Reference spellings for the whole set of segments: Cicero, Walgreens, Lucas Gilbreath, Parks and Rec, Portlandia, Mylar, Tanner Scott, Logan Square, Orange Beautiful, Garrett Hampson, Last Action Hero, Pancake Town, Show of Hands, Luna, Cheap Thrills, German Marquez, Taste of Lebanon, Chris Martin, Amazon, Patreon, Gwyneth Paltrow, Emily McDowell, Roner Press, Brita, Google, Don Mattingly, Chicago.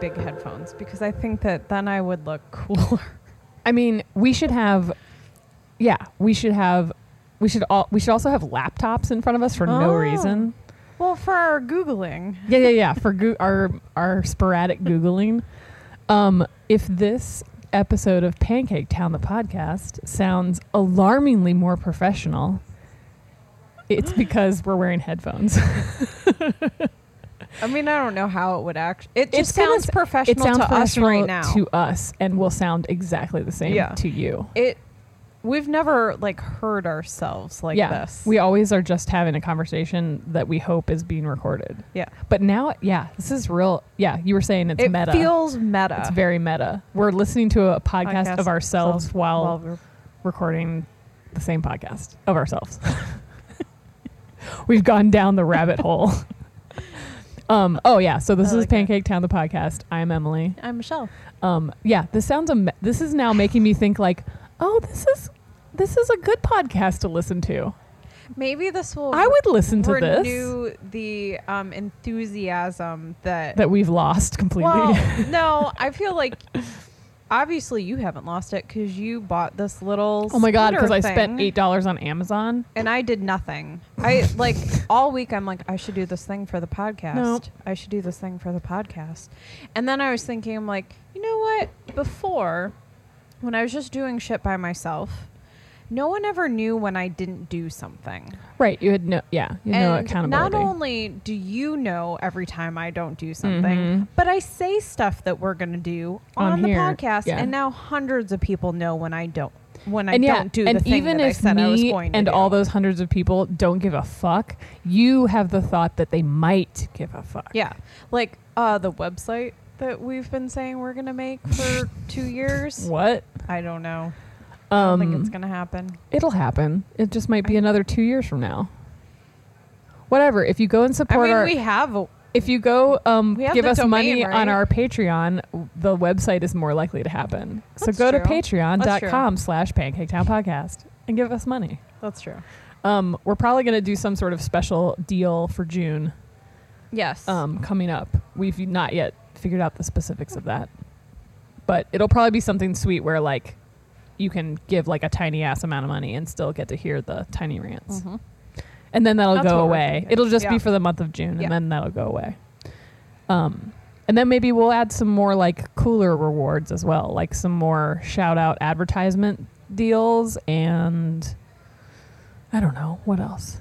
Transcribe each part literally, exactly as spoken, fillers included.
big headphones because I think that then I would look cooler. I mean, we should have, yeah, we should have, we should all, we should also have laptops in front of us for oh. no reason. Well, for our Googling. Yeah, yeah, yeah. For go- our our sporadic Googling. Um, if this episode of Pancake Town, the podcast, sounds alarmingly more professional, it's because we're wearing headphones. I mean, I don't know how it would actually... It just it sounds, sounds professional it sounds to professional us right now. To us, and will sound exactly the same yeah. to you. It... We've never, like, heard ourselves like yeah. this. We always are just having a conversation that we hope is being recorded. Yeah. But now, yeah, this is real. Yeah, you were saying it's it meta. It feels meta. It's very meta. We're listening to a podcast, podcast of ourselves, ourselves while, while we're recording the same podcast of ourselves. We've gone down the rabbit hole. Um, oh, yeah. So this I is like Pancake Town, the podcast. I'm Emily. I'm Michelle. Um, yeah, this sounds... Am- this is now making me think, like... Oh, this is this is a good podcast to listen to. Maybe this will. I would listen to renew this. Renew the um, enthusiasm that that we've lost completely. Well, no, I feel like obviously you haven't lost it because you bought this little. Oh my god! Because I spent eight dollars on Amazon and I did nothing. I like all week. I'm like, I should do this thing for the podcast. Nope. I should do this thing for the podcast. And then I was thinking, I'm like, you know what? Before. When I was just doing shit by myself, no one ever knew when I didn't do something. Right. You had no, yeah, you had no accountability. Not only do you know every time I don't do something, mm-hmm. but I say stuff that we're going to do on, on the here. podcast. Yeah. And now hundreds of people know when I don't, when and I yeah, don't do the thing that I said I was going to do. And all those hundreds of people don't give a fuck. You have the thought that they might give a fuck. Yeah. Like uh, the website. That we've been saying we're going to make for two years. What? I don't know. Um, I don't think it's going to happen. It'll happen. It just might be I another two years from now. Whatever. If you go and support I mean, our... we have... A, if you go um, give us domain, money right? on our Patreon, the website is more likely to happen. That's so go true. to patreon.com slash pancaketownpodcast and give us money. That's true. Um, we're probably going to do some sort of special deal for June. Yes. Um, coming up. We've not yet... figured out the specifics of that, but it'll probably be something sweet where like you can give like a tiny ass amount of money and still get to hear the tiny rants, mm-hmm. and then that'll That's go away. It'll just yeah. be for the month of June, yeah. and then that'll go away. Um, and then maybe we'll add some more like cooler rewards as well, like some more shout out advertisement deals, and I don't know what else.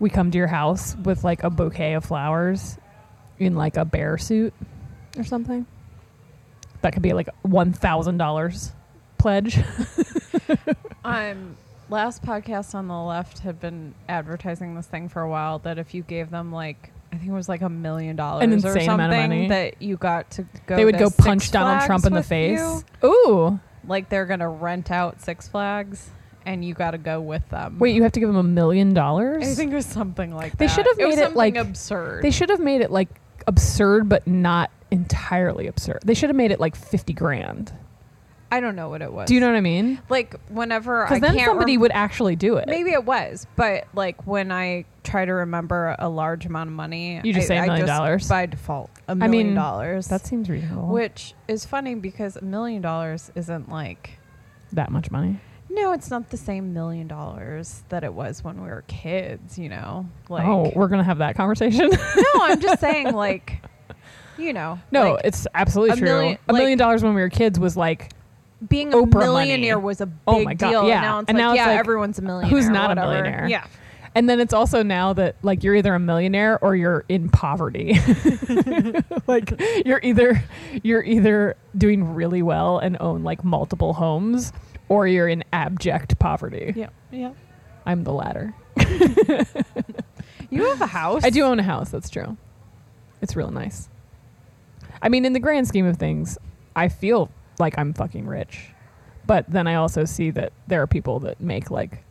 We come to your house with like a bouquet of flowers in like a bear suit. Or something that could be like one thousand dollars pledge. um, last podcast on the left had been advertising this thing for a while that if you gave them like I think it was like a million dollars or something that you got to go. They would go punch Donald Trump in the face. You. Ooh, like they're gonna rent out Six Flags and you got to go with them. Wait, you have to give them a million dollars? I think it was something like that. They should have made it like absurd. They should have made it like absurd, but not. Entirely absurd. They should have made it like fifty grand. I don't know what it was. Do you know what I mean? Like whenever I then can't somebody rem- would actually do it. Maybe it was, but like when I try to remember a large amount of money, you just I, say a million dollars by default. A million I mean, dollars. That seems reasonable. Which is funny because a million dollars isn't like that much money. No, it's not the same million dollars that it was when we were kids. You know, like oh, we're gonna have that conversation. No, I'm just saying like. You know, no, like it's absolutely a true. Million, a million like dollars when we were kids was like being Oprah a millionaire money. Was a big oh my God, deal. Yeah. And now it's and like, now yeah, it's like, everyone's a millionaire. Who's not whatever. a millionaire? Yeah. And then it's also now that like you're either a millionaire or you're in poverty. Like you're either you're either doing really well and own like multiple homes or you're in abject poverty. Yeah. Yeah. I'm the latter. You have a house? I do own a house. That's true. It's real nice. I mean, in the grand scheme of things, I feel like I'm fucking rich. But then I also see that there are people that make like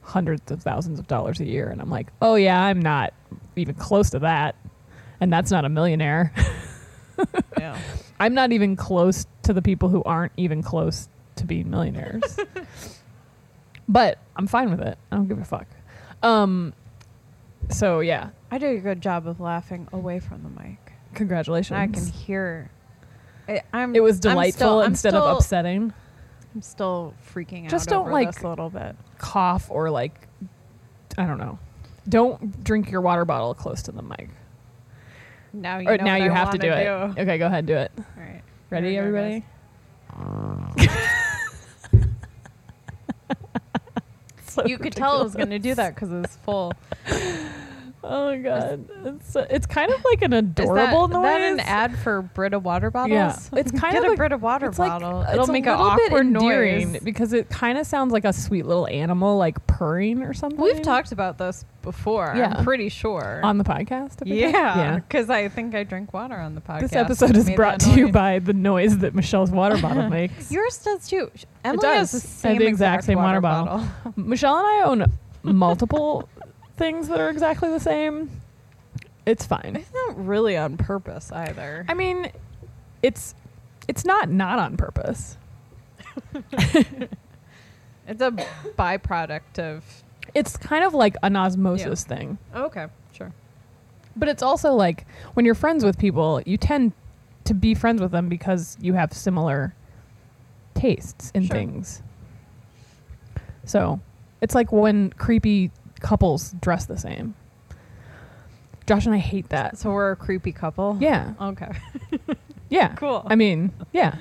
hundreds of thousands of dollars a year. And I'm like, oh, yeah, I'm not even close to that. And that's not a millionaire. Yeah. I'm not even close to the people who aren't even close to being millionaires. But I'm fine with it. I don't give a fuck. Um, so, yeah. I did a good job of laughing away from the mic. Congratulations. I can hear I, I'm, it was delightful I'm still, instead I'm still, of upsetting. I'm still freaking out. Just don't over like this a little bit. Cough or like, I don't know. Don't drink your water bottle close to the mic. Now you, or know now you have to do, do it. Okay, go ahead, do it. All right, ready, everybody? So you ridiculous. Could tell I was going to do that because it's full. Oh god, it's uh, it's kind of like an adorable is that, noise. Is that an ad for Brita water bottles? Yeah, it's kind Get of a like, Brita water it's bottle. Like, it'll it's make a an awkward noise because it kind of sounds like a sweet little animal, like purring or something. We've talked about this before. Yeah. I'm pretty sure on the podcast. I yeah, because yeah. I think I drink water on the podcast. This episode is brought to you by the noise that Michelle's water bottle makes. Yours does too. Emily it does. Has the same the exact, exact same water, water bottle. bottle. Michelle and I own multiple. Things that are exactly the same. It's fine. It's not really on purpose either. I mean, it's it's not not on purpose. It's a byproduct of. It's kind of like an osmosis yeah. thing. Oh, okay, sure. But it's also like when you're friends with people, you tend to be friends with them because you have similar tastes in sure. things. So it's like when creepy. Couples dress the same. Josh and I hate that. So we're a creepy couple? Yeah. Okay. Yeah. Cool. I mean, yeah.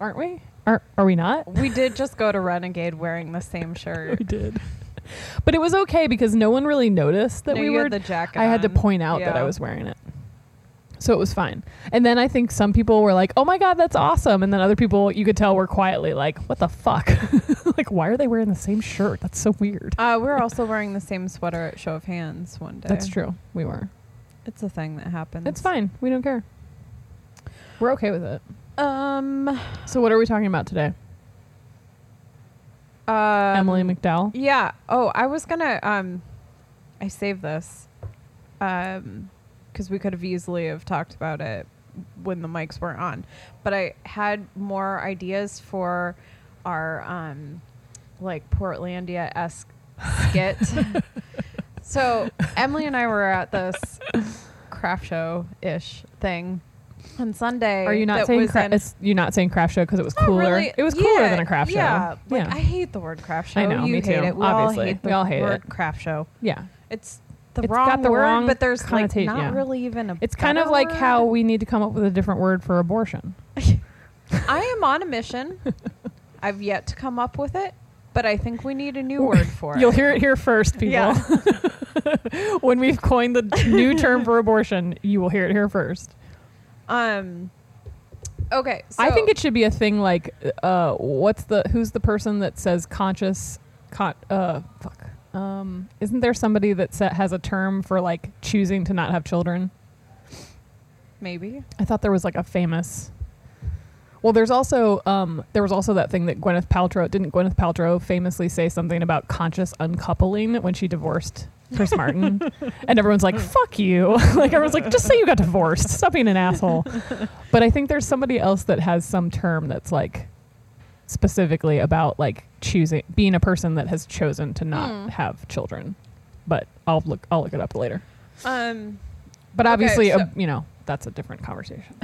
Aren't we? Are are we not? We did just go to Renegade wearing the same shirt. We did. But it was okay because no one really noticed that no, we you were had the jacket. I on. Had to point out yeah. that I was wearing it. So it was fine. And then I think some people were like, oh my God, that's awesome. And then other people, you could tell, were quietly like, what the fuck? Like, why are they wearing the same shirt? That's so weird. Uh, we were also wearing the same sweater at Show of Hands one day. That's true. We were. It's a thing that happens. It's fine. We don't care. We're okay with it. Um. So what are we talking about today? Uh, Emily McDowell? Yeah. Oh, I was going to, um, I saved this. Um. Because we could have easily have talked about it when the mics weren't on, but I had more ideas for our um, like Portlandia-esque skit. So Emily and I were at this craft show-ish thing on Sunday. Are you not saying cra- you're not saying craft show because it was cooler? Really, it was cooler yeah, than a craft show. Yeah, like, yeah, I hate the word craft show. I know, you me hate too. It. We Obviously, all hate the we all hate word it. Craft show. Yeah, it's. The it's wrong got the word, wrong but there's like not yeah. really even a. It's kind of like word. How we need to come up with a different word for abortion. I am on a mission. I've yet to come up with it, but I think we need a new word for it. You'll hear it here first, people. Yeah. When we've coined the new term for abortion, you will hear it here first. Um. Okay. So I think it should be a thing like, uh, what's the who's the person that says conscious, con- uh, fuck. Um, isn't there somebody that sa- has a term for like choosing to not have children? Maybe. I thought there was like a famous. Well, there's also um, there was also that thing that Gwyneth Paltrow didn't Gwyneth Paltrow famously say something about conscious uncoupling when she divorced Chris Martin, and everyone's like, "Fuck you!" Like everyone's like, "Just say you got divorced. Stop being an asshole." But I think there's somebody else that has some term that's like. Specifically about like choosing being a person that has chosen to not mm. have children, but I'll look I'll look it up later. Um, but obviously, okay, so uh, you know that's a different conversation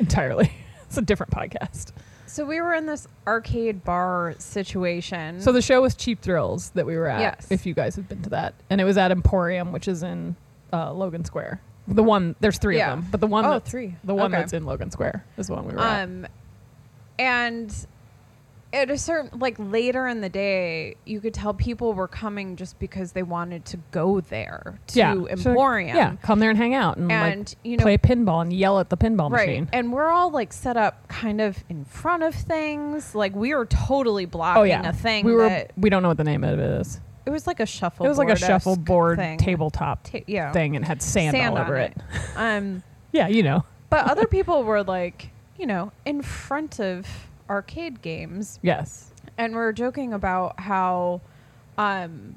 entirely. It's a different podcast. So we were in this arcade bar situation. So the show was Cheap Thrills that we were at. Yes. If you guys have been to that, and it was at Emporium, which is in uh, Logan Square. The one there's three yeah. of them, but the one oh, that's, three the one okay. that's in Logan Square is the one we were um, at. And at a certain, like later in the day, you could tell people were coming just because they wanted to go there to yeah, Emporium. So, yeah, come there and hang out and, and like, you know, play pinball and yell at the pinball right. machine. And we're all like set up kind of in front of things. Like we were totally blocking oh, yeah. a thing. We were. That we don't know what the name of it is. It was like a shuffleboard. It was like a shuffleboard thing. tabletop Ta- yeah. thing and had sand, sand all over it. it. Um, yeah, you know. But other people were like. You know, in front of arcade games. Yes. And we were joking about how, um,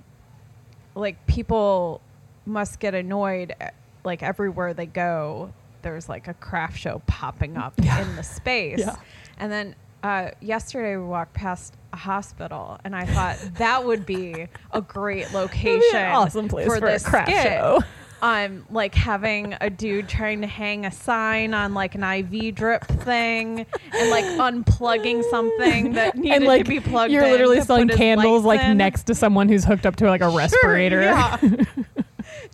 like, people must get annoyed, at, like, everywhere they go, there's, like, a craft show popping up yeah. in the space. Yeah. And then uh, yesterday we walked past a hospital, and I thought that would be a great location. That'd be an awesome place for, for this a craft skit. show. um, like having a dude trying to hang a sign on like an I V drip thing and like unplugging something that needed and, like, to be plugged you're in. You're literally selling candles like in. Next to someone who's hooked up to like a sure, respirator. Yeah.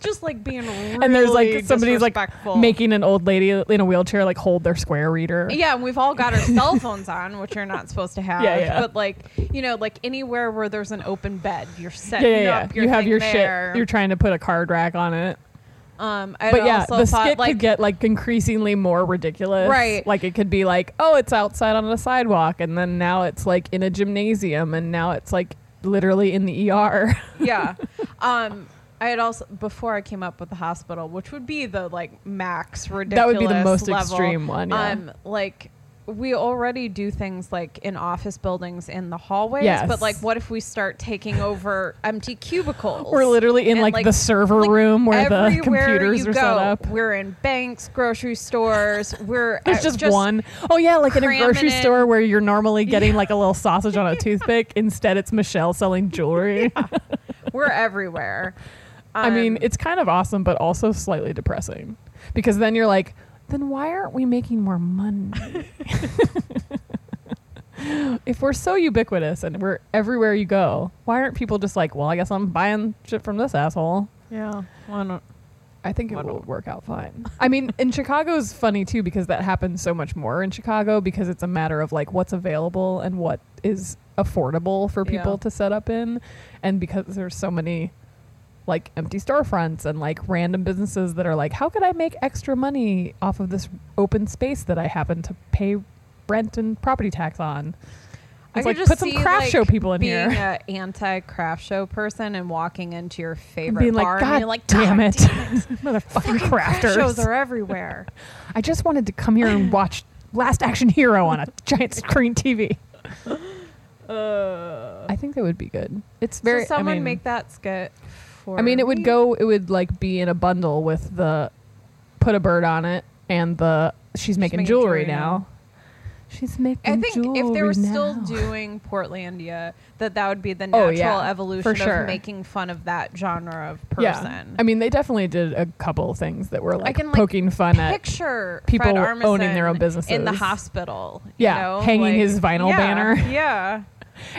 Just like being really and there's like somebody's like making an old lady in a wheelchair like hold their Square reader. Yeah, and we've all got our cell phones on, which you're not supposed to have. Yeah, yeah. But like, you know, like anywhere where there's an open bed, you're setting yeah, yeah, yeah. up. Your you have thing your there. Shit. You're trying to put a card rack on it. Um, I but yeah, also the thought, skit like, could get like increasingly more ridiculous. Right. Like it could be like, oh, it's outside on a sidewalk, and then now it's like in a gymnasium, and now it's like literally in the E R. Yeah. Um. I had also, before I came up with the hospital, which would be the, like, max ridiculous level. That would be the most level. Extreme one, yeah. Um, like, we already do things, like, in office buildings in the hallways. Yes. But, like, what if we start taking over empty cubicles? We're literally in, and, like, like, the server like room where the computers are go, set up. We're in banks, grocery stores. We're There's just, just one. Oh, yeah, like in a grocery in. store where you're normally getting, yeah. like, a little sausage on a toothpick. Instead, it's Michelle selling jewelry. Yeah. We're everywhere. I mean, it's kind of awesome, but also slightly depressing because then you're like, then why aren't we making more money? If we're so ubiquitous and we're everywhere you go, why aren't people just like, well, I guess I'm buying shit from this asshole? Yeah. Why not? I think it why will not? work out fine. I mean, in Chicago is funny, too, because that happens so much more in Chicago because it's a matter of like what's available and what is affordable for people yeah. to set up in. And because there's so many like empty storefronts and like random businesses that are like, how could I make extra money off of this open space that I happen to pay rent and property tax on? It's I like just put some craft like show people in being here. Being an anti-craft show person and walking into your favorite being bar like, God and being like, damn it, damn it. motherfucking crafters! Craft shows are everywhere. I just wanted to come here and watch Last Action Hero on a giant screen T V. Uh, I think that would be good. It's very. So someone I mean, make that skit. I mean, it would go, it would like be in a bundle with the put a bird on it and the she's, she's making, making jewelry, jewelry now. now. She's making jewelry I think jewelry if they were now. still doing Portlandia, that that would be the natural oh, yeah, evolution sure. of making fun of that genre of person. Yeah. I mean, they definitely did a couple things that were like I can, poking like, fun at people owning their own businesses. In the hospital. You yeah. know? Hanging like, his vinyl yeah, banner. Yeah.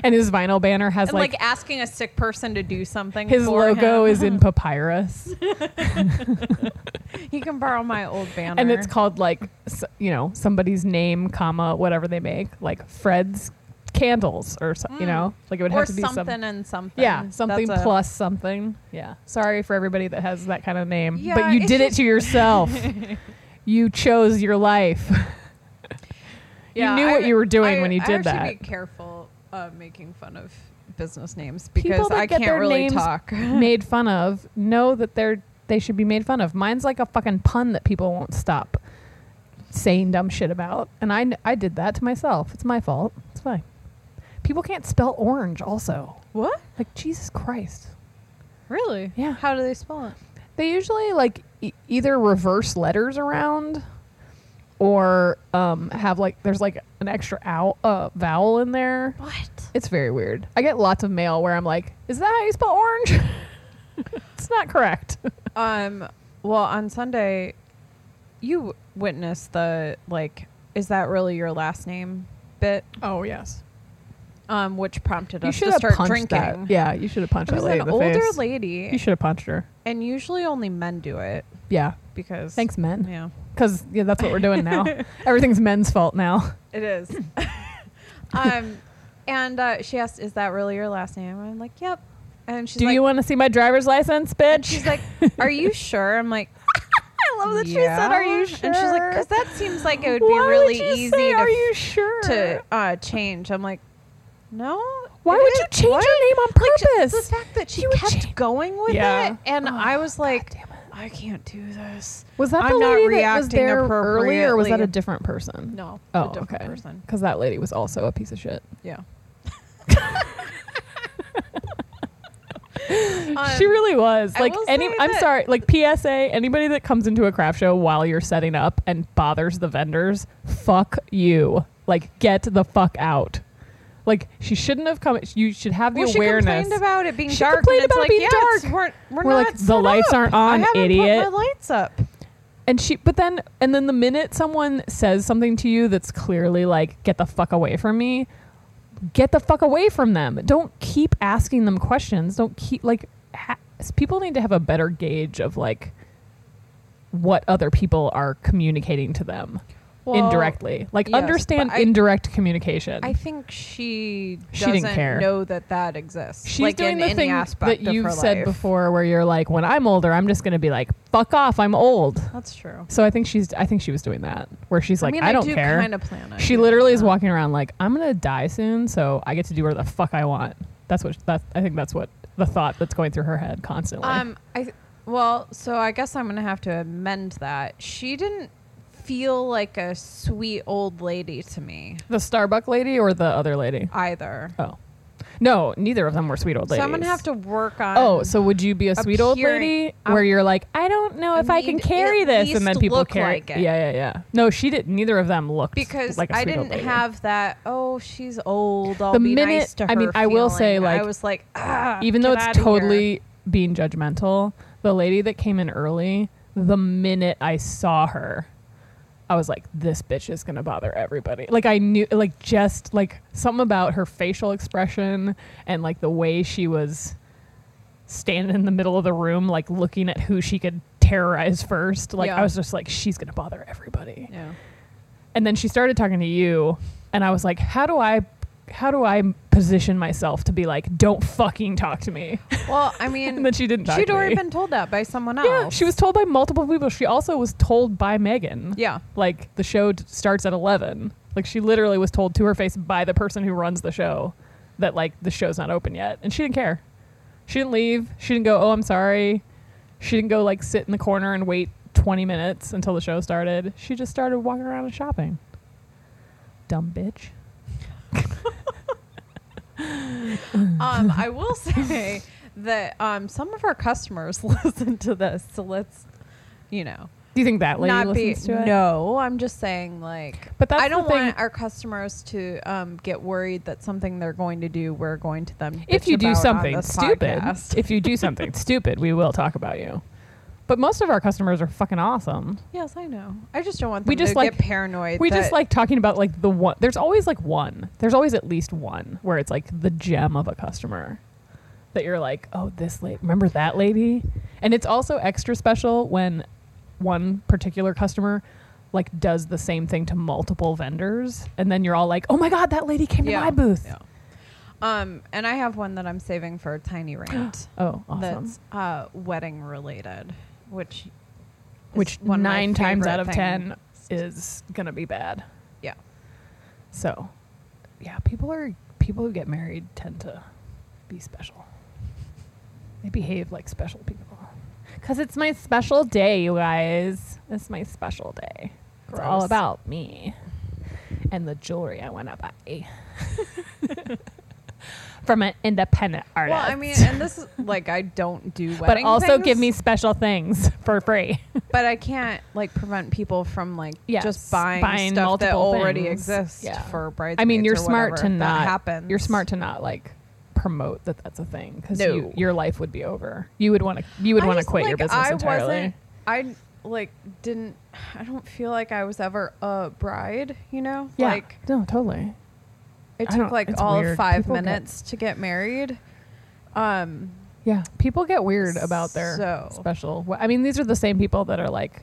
And his vinyl banner has and like, like asking a sick person to do something. His for logo him. is in papyrus. You can borrow my old banner. And it's called like, so, you know, somebody's name, comma, whatever they make, like Fred's candles or, so, mm. you know, like it would or have to be something some, and something. Yeah. Something That's plus something. Yeah. Sorry for everybody that has that kind of name, yeah, but you did it to yourself. You chose your life. Yeah, you knew I, what you were doing I, when you I did that. Be careful. Uh, making fun of business names because I can't really talk. Made fun of know that they're they should be made fun of. Mine's like a fucking pun that people won't stop saying dumb shit about, and I I did that to myself. It's my fault. It's fine. People can't spell orange. Also, what? Like Jesus Christ. Really? Yeah. How do they spell it? They usually like e- either reverse letters around. Or um, have like there's like an extra owl, uh, vowel in there. What? It's very weird. I get lots of mail where I'm like, "Is that how you spell orange?" It's not correct. um. Well, on Sunday, you witnessed the like, "Is that really your last name?" bit. Oh yes. Um, which prompted you us to start drinking. That. Yeah, you should have punched it that lady in the face. It was an older lady. You should have punched her. And usually only men do it. Yeah. Because thanks, men. Yeah. Because yeah, that's what we're doing now. Everything's men's fault now. It is. um, and uh, she asked, "Is that really your last name?" And I'm like, "Yep." And she's do like, "Do you want to see my driver's license, bitch?" And she's like, "Are you sure?" I'm like, "I love that yeah. she said, are you sure?" And she's like, "Because that seems like it would Why be really would you easy say, to are you sure? to uh, change." I'm like, "No." Why would you change what? your name on purpose? Like, the fact that she you kept going with yeah. it, and oh, I was like, I can't do this. Was that I'm the lady not that was there earlier, or was that a different person? No, oh, a different okay. person. Because that lady was also a piece of shit. Yeah. um, she really was. Like any. I'm sorry. Like P S A. Anybody that comes into a craft show while you're setting up and bothers the vendors, fuck you. Like get the fuck out. Like, she shouldn't have come. You should have the well, awareness. She complained about it being she dark. She complained about like, it being yeah, dark. We're, we're, we're not like, the lights up. aren't on, I idiot. Put my lights up. And she, but then, and then the minute someone says something to you that's clearly like, get the fuck away from me, get the fuck away from them. Don't keep asking them questions. Don't keep, like, ha- people need to have a better gauge of, like, what other people are communicating to them. Well, indirectly, like yes, understand I, indirect communication. I think she, she doesn't care. know that that exists. She's like doing in the any thing aspect that you've said life. before, where you're like, when I'm older, I'm just going to be like, fuck off, I'm old. That's true. So I think she's, I think she was doing that, where she's I like, mean, I don't do care. Kind of plan she literally is walking around like, I'm going to die soon, so I get to do whatever the fuck I want. That's what that I think. That's what the thought that's going through her head constantly. Um, I th- well, so I guess I'm going to have to amend that. She didn't feel like a sweet old lady to me. The Starbucks lady or the other lady? Either. Oh. No, neither of them were sweet old ladies. So I'm going to have to work on... Oh, so would you be a sweet old lady um, where you're like, I don't know I if I can carry this, and then people carry like it. Yeah, yeah, yeah. No, she didn't. Neither of them looked because like a sweet old lady. Because I didn't have that, oh, she's old, I'll the be minute, nice to her I mean, I feeling. will say, like... I was like, ah, even though it's totally here. being judgmental, the lady that came in early, the minute I saw her... I was like, this bitch is going to bother everybody. Like, I knew, like, just, like, something about her facial expression and, like, the way she was standing in the middle of the room, like, looking at who she could terrorize first. Like, yeah. I was just like, she's going to bother everybody. Yeah. And then she started talking to you, and I was like, how do I, how do I position myself to be like, don't fucking talk to me? Well, I mean... and then she didn't talk to me. She'd already been told that by someone else. Yeah, she was told by multiple people. She also was told by Megan. Yeah. Like, the show d- starts at eleven. Like, she literally was told to her face by the person who runs the show that, like, the show's not open yet. And she didn't care. She didn't leave. She didn't go, oh, I'm sorry. She didn't go, like, sit in the corner and wait twenty minutes until the show started. She just started walking around and shopping. Dumb bitch. um, I will say that um, some of our customers listen to this, so let's, you know. Do you think that lady listens be, to it? No, I'm just saying, like, but that's I don't want our customers to um, get worried that something they're going to do, we're going to them. If you do something stupid, if you do something stupid, we will talk about you. But most of our customers are fucking awesome. Yes, I know. I just don't want them we just to like, get paranoid. We just like talking about like the one. There's always like one. There's always at least one where it's like the gem of a customer that you're like, oh, this lady. Remember that lady? And it's also extra special when one particular customer like does the same thing to multiple vendors. And then you're all like, oh, my God, that lady came yeah. to my booth. Yeah. Um, and I have one that I'm saving for a tiny rant. Oh, awesome. That's uh, wedding related. Which which nine times out of things. ten is going to be bad. Yeah. So, yeah, people are people who get married tend to be special. They behave like special people. Because it's my special day, you guys. It's my special day. Gross. It's all about me and the jewelry I want to buy. From an independent artist. Well, I mean, and this is like I don't do wedding but also things. Give me special things for free. But I can't like prevent people from like yes, just buying, buying stuff that already things. exists yeah. for bridesmaids. I mean, you're or smart to not. Happens. You're smart to not like promote that that's a thing because no. you, your life would be over. You would want to. You would want to quit like, your business I entirely. Wasn't, I like didn't. I don't feel like I was ever a bride. You know. Yeah. Like, no. Totally. It took like all of five people minutes get to get married. Um, yeah, people get weird about their so. special. We- I mean, these are the same people that are like,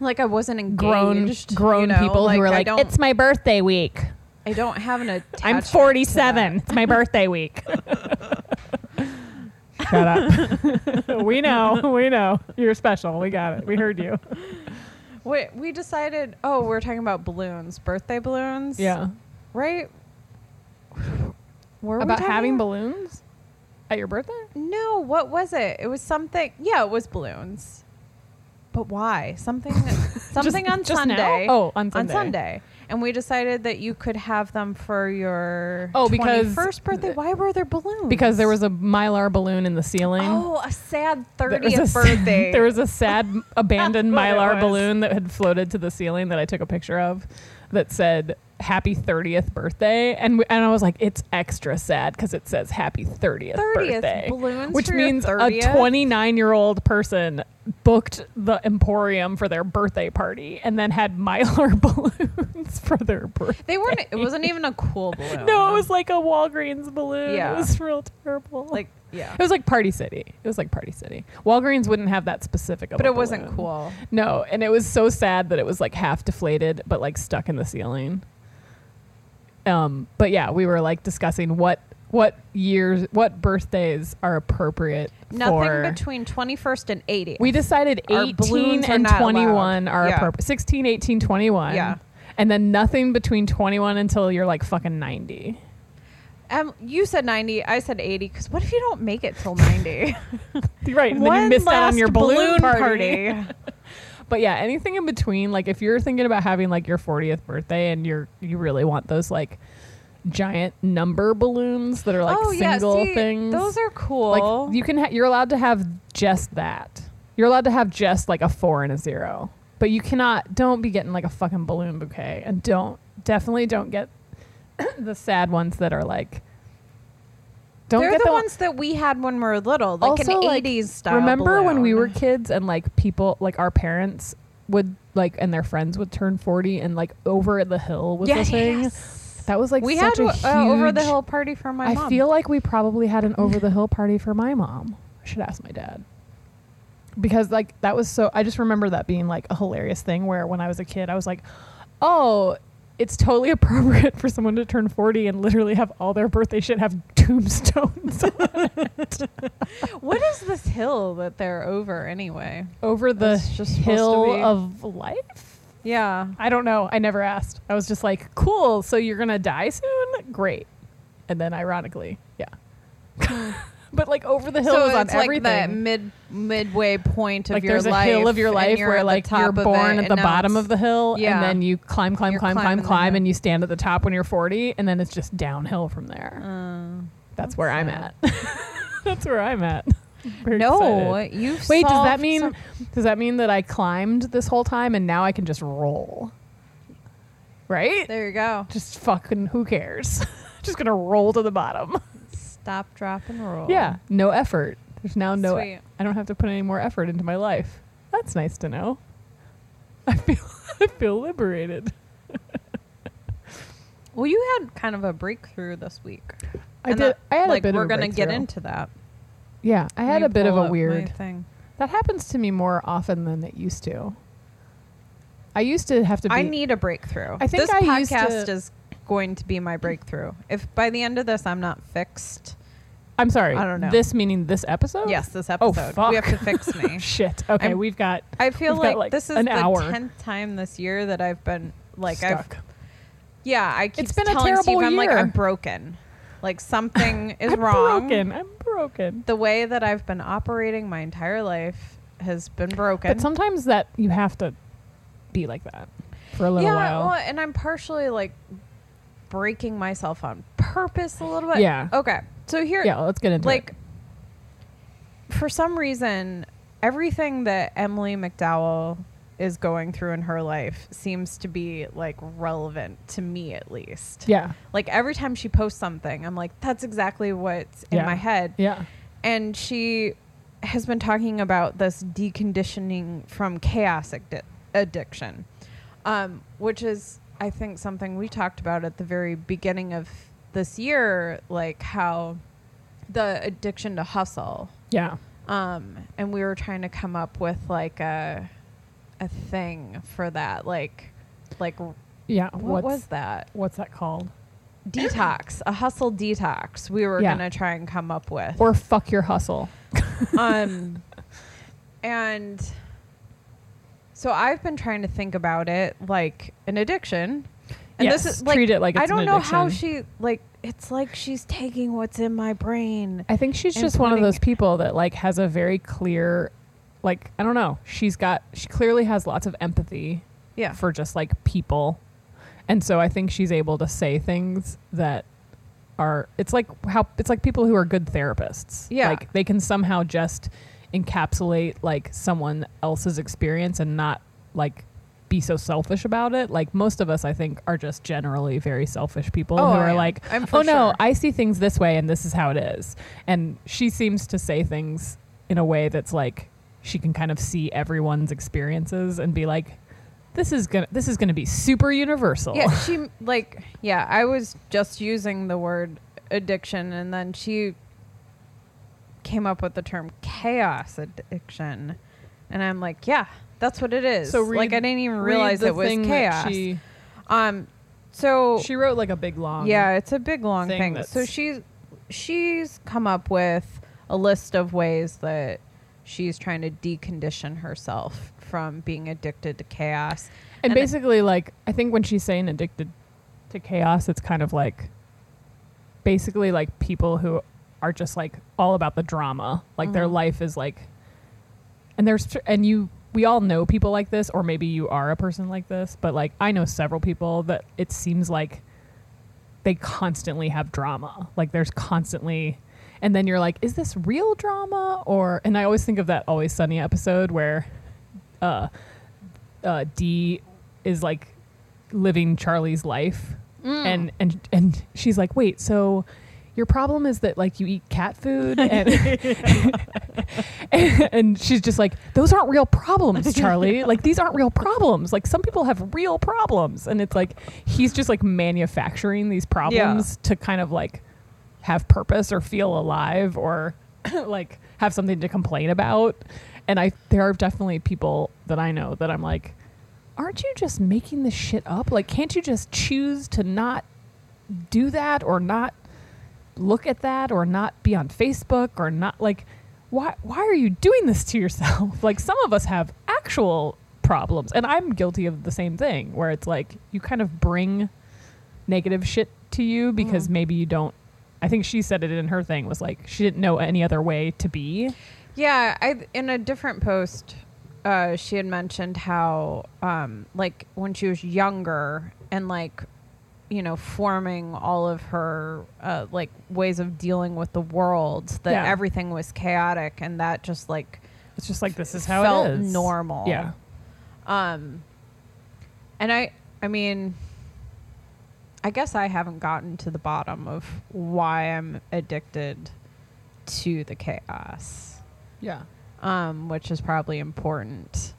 like I wasn't engaged. Grown, grown you know, people like who are like, it's my birthday week. I don't have an attachment. I'm forty-seven. It's my birthday week. Shut up. We know. We know. You're special. We got it. We heard you. Wait, we decided. Oh, we're talking about balloons, birthday balloons. Yeah. Right. Were about we having balloons at your birthday? No, what was it? It was something. Yeah, it was balloons. But why? Something something just, on just Sunday. Now? Oh, on Sunday. On Sunday. And we decided that you could have them for your oh, because twenty-first birthday. Why were there balloons? Because there was a Mylar balloon in the ceiling. Oh, a sad thirtieth birthday. There was a sad abandoned Mylar balloon that had floated to the ceiling that I took a picture of. that said happy thirtieth birthday, and and I was like, it's extra sad because it says happy thirtieth, thirtieth birthday, balloons, which means a twenty-nine year old person booked the Emporium for their birthday party and then had Mylar balloons for their birthday. They weren't, it wasn't even a cool balloon. No, it was like a Walgreens balloon. Yeah. It was real terrible. Like, yeah. It was like Party City. It was like Party City. Walgreens wouldn't have that specific of a balloon. But it wasn't cool. No, and it was so sad that it was like half deflated but like stuck in the ceiling. Um, but yeah, we were like discussing what what years, what birthdays are appropriate. Nothing for between twenty-first and eightieth. We decided eighteen and twenty-one allowed. Are yeah. appropriate. sixteen, eighteen, twenty-one. Yeah. And then nothing between twenty-one until you're like fucking ninety. Um, you said ninety. I said eighty. Because what if you don't make it till ninety? Right. And then you missed out on your balloon, balloon party. party. But yeah, anything in between, like if you're thinking about having like your fortieth birthday and you're you really want those like giant number balloons that are like oh, single yeah, see, things, those are cool. Like you can ha- you're allowed to have just that. You're allowed to have just like a four and a zero, but you cannot. Don't be getting like a fucking balloon bouquet, and don't definitely don't get the sad ones that are like. Don't They're get the, the ones w- that we had when we were little, like also, an like, eighties style. Remember balloon. When we were kids and like people, like our parents would like, and their friends would turn forty, and like Over the Hill was yes. the thing. That was like we such had a huge, uh, Over the Hill party for my. I mom. I feel like we probably had an Over the Hill party for my mom. I should ask my dad, because like that was so. I just remember that being like a hilarious thing where when I was a kid, I was like, oh. It's totally appropriate for someone to turn forty and literally have all their birthday shit have tombstones on it. What is this hill that they're over anyway? Over the just hill of life? Yeah. I don't know. I never asked. I was just like, cool, so you're going to die soon? Great. And then ironically, yeah. But like Over the Hill so is on everything. So it's like that mid, midway point of like your life. Like there's a hill of your life where like you're born at the bottom of the hill yeah. and then you climb, climb, you're climb, climb, climb and you stand at the top when you're forty and then it's just downhill from there. Uh, that's, that's where sad. I'm at. That's where I'm at. Very no, excited. You've Wait, does that mean some- does that mean that I climbed this whole time and now I can just roll? Right? There you go. Just fucking who cares? Just going to roll to the bottom. Stop, drop, and roll. Yeah. No effort. There's now no... E- I don't have to put any more effort into my life. That's nice to know. I feel I feel liberated. Well, you had kind of a breakthrough this week. I and did. That, I had like, a bit of a breakthrough. We're going to get into that. Yeah. I had a bit of a weird... thing. That happens to me more often than it used to. I used to have to be... I need a breakthrough. I think this I podcast used to, is... going to be my breakthrough. If by the end of this I'm not fixed, I'm sorry. I don't know. This meaning this episode? Yes, this episode. Oh, fuck. We have to fix me. Shit. Okay, I'm, we've got. I feel like, got like this is the tenth time this year that I've been like stuck. I've. Yeah, I keep it's been telling a terrible Steve year. I'm like I'm broken. Like something is I'm wrong. Broken. I'm broken. The way that I've been operating my entire life has been broken. But sometimes that you have to be like that for a little yeah, while. Yeah, well, and I'm partially like. Breaking myself on purpose a little bit. Yeah. Okay. So here. Yeah. Let's get into like, it. Like, for some reason, everything that Emily McDowell is going through in her life seems to be like relevant to me, at least. Yeah. Like every time she posts something, I'm like, that's exactly what's yeah. in my head. Yeah. And she has been talking about this deconditioning from chaos addi- addiction, um, which is. I think something we talked about at the very beginning of this year, like how the addiction to hustle. Yeah. Um, and we were trying to come up with like a, a thing for that. Like, like, yeah. What was that? What's that called? Detox, a hustle detox. We were yeah. going to try and come up with, or fuck your hustle. um, and So I've been trying to think about it like an addiction. And yes, this is, like, treat it like it's an addiction. I don't know how she, like, it's like she's taking what's in my brain. I think she's just one of those people that, like, has a very clear, like, I don't know. She's got, she clearly has lots of empathy yeah. for just, like, people. And so I think she's able to say things that are, it's like how, it's like people who are good therapists. Yeah. Like, they can somehow just... encapsulate like someone else's experience and not like be so selfish about it. Like, most of us, I think, are just generally very selfish people oh, who are like, I'm oh, no, sure. I see things this way and this is how it is. And she seems to say things in a way that's like she can kind of see everyone's experiences and be like, this is gonna this is gonna be super universal. Yeah, she like yeah, I was just using the word addiction, and then she came up with the term chaos addiction, and I'm like, yeah, that's what it is. So read, like I didn't even realize it was chaos. She, um, so she wrote like a big long yeah, it's a big long thing. thing. So she's she's come up with a list of ways that she's trying to decondition herself from being addicted to chaos. And, and basically, like, I think when she's saying addicted to chaos, it's kind of like basically like people who are just like all about the drama. Like mm-hmm. their life is like, and there's, tr- and you, we all know people like this, or maybe you are a person like this, but like I know several people that it seems like they constantly have drama. Like there's constantly, and then you're like, is this real drama? Or, and I always think of that Always Sunny episode where Uh, uh, Dee is like living Charlie's life, mm. and and and she's like, wait, so your problem is that like you eat cat food, and and, and she's just like, those aren't real problems, Charlie. Like these aren't real problems. Like some people have real problems, and it's like he's just like manufacturing these problems yeah. to kind of like have purpose or feel alive or like have something to complain about. And I, there are definitely people that I know that I'm like, aren't you just making this shit up? Like, can't you just choose to not do that or not look at that or not be on Facebook or not like, why, why are you doing this to yourself? Like some of us have actual problems, and I'm guilty of the same thing where it's like, you kind of bring negative shit to you because mm-hmm. maybe you don't, I think she said it in her thing was like, she didn't know any other way to be. Yeah, I, in a different post, uh, she had mentioned how, um, like, when she was younger and, like, you know, forming all of her, uh, like, ways of dealing with the world, that yeah. everything was chaotic, and that just, like... It's just like, this is how felt it is. Normal. Yeah. Um, and I, I mean, I guess I haven't gotten to the bottom of why I'm addicted to the chaos. Yeah. Um, which is probably important.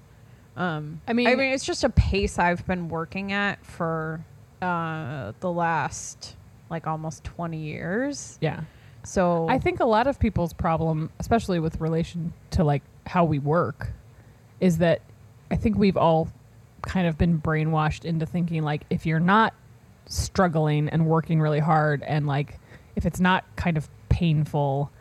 Um, I mean, I mean, it's just a pace I've been working at for uh, the last like almost twenty years. Yeah. So I think a lot of people's problem, especially with relation to like how we work, is that I think we've all kind of been brainwashed into thinking like if you're not struggling and working really hard and like if it's not kind of painful,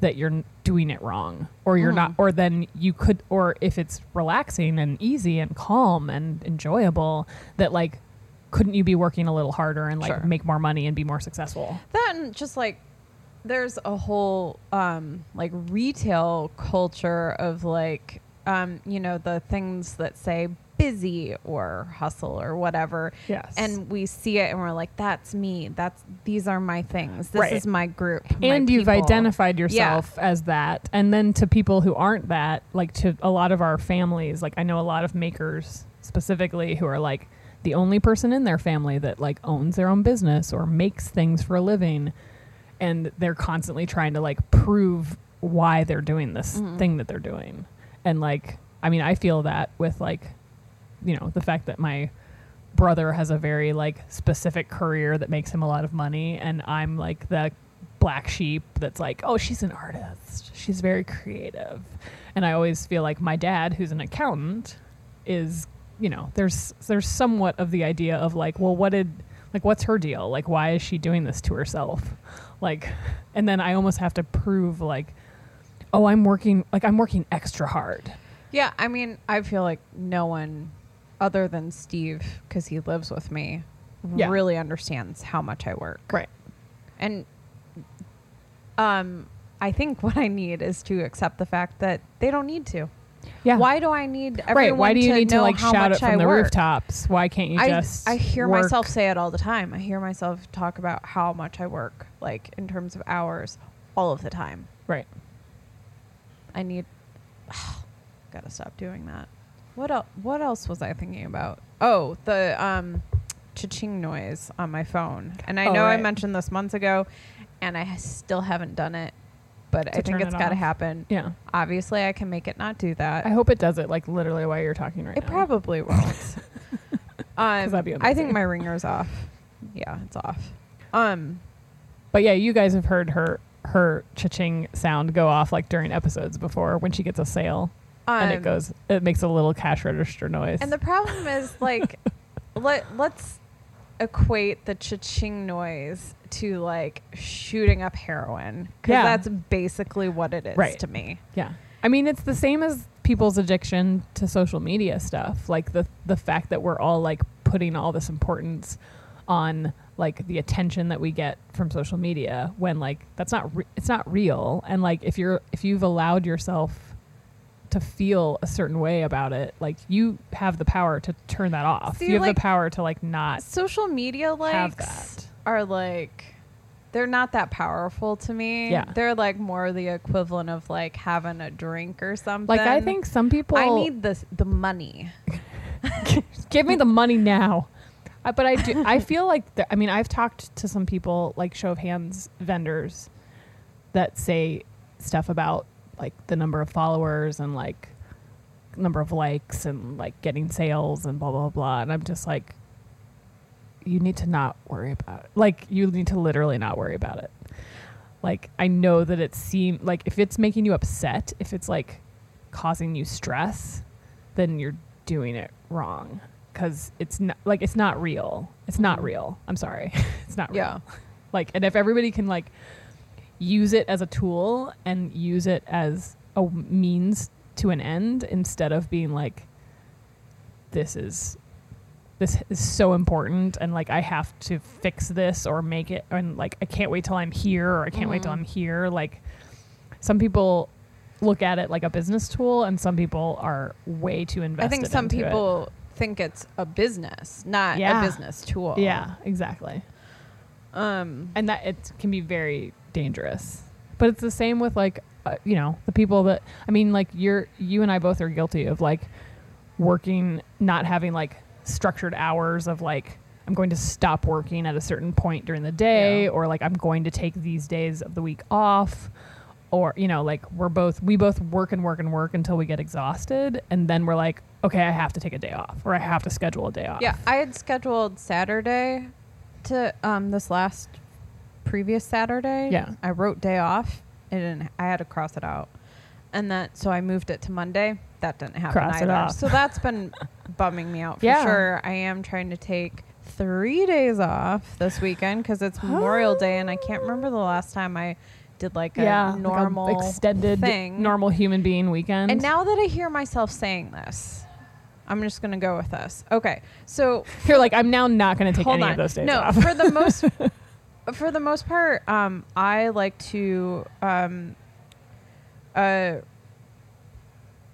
that you're doing it wrong or you're mm. not, or then you could, or if it's relaxing and easy and calm and enjoyable, that like, couldn't you be working a little harder and like sure. make more money and be more successful? Then just like, there's a whole, um, like retail culture of like, um, you know, the things that say busy or hustle or whatever. Yes. And we see it and we're like, that's me. That's, these are my things. This right. is my group. And my you've people. Identified yourself yeah. as that. And then to people who aren't that, like to a lot of our families, like I know a lot of makers specifically who are like the only person in their family that like owns their own business or makes things for a living. And they're constantly trying to like prove why they're doing this mm-hmm. thing that they're doing. And like, I mean, I feel that with like, you know, the fact that my brother has a very like specific career that makes him a lot of money, and I'm like the black sheep that's like, oh, she's an artist, she's very creative. And I always feel like my dad, who's an accountant, is, you know, there's there's somewhat of the idea of like, well, what did like what's her deal, like why is she doing this to herself, like, and then I almost have to prove like, oh, I'm working like I'm working extra hard. Yeah, I mean, I feel like no one other than Steve, because he lives with me, yeah. really understands how much I work. Right. And um, I think what I need is to accept the fact that they don't need to. Yeah. Why do I need everyone right. Why do you to need to like shout it from I the work? Rooftops? Why can't you I, just I hear work? Myself say it all the time. I hear myself talk about how much I work, like in terms of hours, all of the time. Right. I need... Gotta stop doing that. What el- What else was I thinking about? Oh, the um, cha-ching noise on my phone. And I oh, know right. I mentioned this months ago, and I still haven't done it. But I think it's got to happen. Yeah. Obviously, I can make it not do that. I hope it does it, like, literally while you're talking right it now. It probably won't. um, I think my ringer's off. Yeah, it's off. Um, But, yeah, you guys have heard her her cha-ching sound go off, like, during episodes before when she gets a sale. Um, and it goes, it makes a little cash register noise. And the problem is, like, let, let's equate the cha-ching noise to, like, shooting up heroin. Because yeah. that's basically what it is right. to me. Yeah. I mean, it's the same as people's addiction to social media stuff. Like, the, the fact that we're all, like, putting all this importance on, like, the attention that we get from social media when, like, that's not, re- it's not real. And, like, if you're, if you've allowed yourself to feel a certain way about it, like, you have the power to turn that off. See, you have like, the power to, like, not social media likes have that. Are like, they're not that powerful to me. Yeah, they're like more the equivalent of like having a drink or something. Like, I think some people, I need this the money. Give me the money now. Uh, but I do. I feel like th- I mean I've talked to some people, like Show of Hands vendors, that say stuff about like the number of followers and like number of likes and like getting sales and blah, blah, blah. And I'm just like, you need to not worry about it. Like, you need to literally not worry about it. Like, I know that it seems like if it's making you upset, if it's like causing you stress, then you're doing it wrong. Cause it's not like, it's not real. It's not real. I'm sorry. It's not real. Yeah. Like, and if everybody can like, use it as a tool and use it as a means to an end instead of being like, this is this is so important and like I have to fix this or make it and like I can't wait till I'm here or I can't mm-hmm. wait till I'm here. Like, some people look at it like a business tool and some people are way too invested. I think some people it. think it's a business, not yeah. a business tool. Yeah, exactly. Um, and that it can be very dangerous, but it's the same with like uh, you know, the people that I mean, like you're you and I both are guilty of like working, not having like structured hours of like I'm going to stop working at a certain point during the day yeah. or like I'm going to take these days of the week off, or you know, like we're both we both work and work and work until we get exhausted and then we're like, okay, I have to take a day off or I have to schedule a day off. Yeah, I had scheduled Saturday to um this last previous Saturday. Yeah, I wrote day off and I had to cross it out, and that so I moved it to Monday. That didn't happen cross either. It off. So that's been bumming me out for yeah. sure. I am trying to take three days off this weekend because it's Memorial Day, and I can't remember the last time I did like yeah, a normal like a extended thing. Normal human being weekend. And now that I hear myself saying this, I'm just going to go with this. Okay, so you're like, I'm now not going to take any on. Of those days no, off. No, for the most. For the most part, um, I like to um, uh,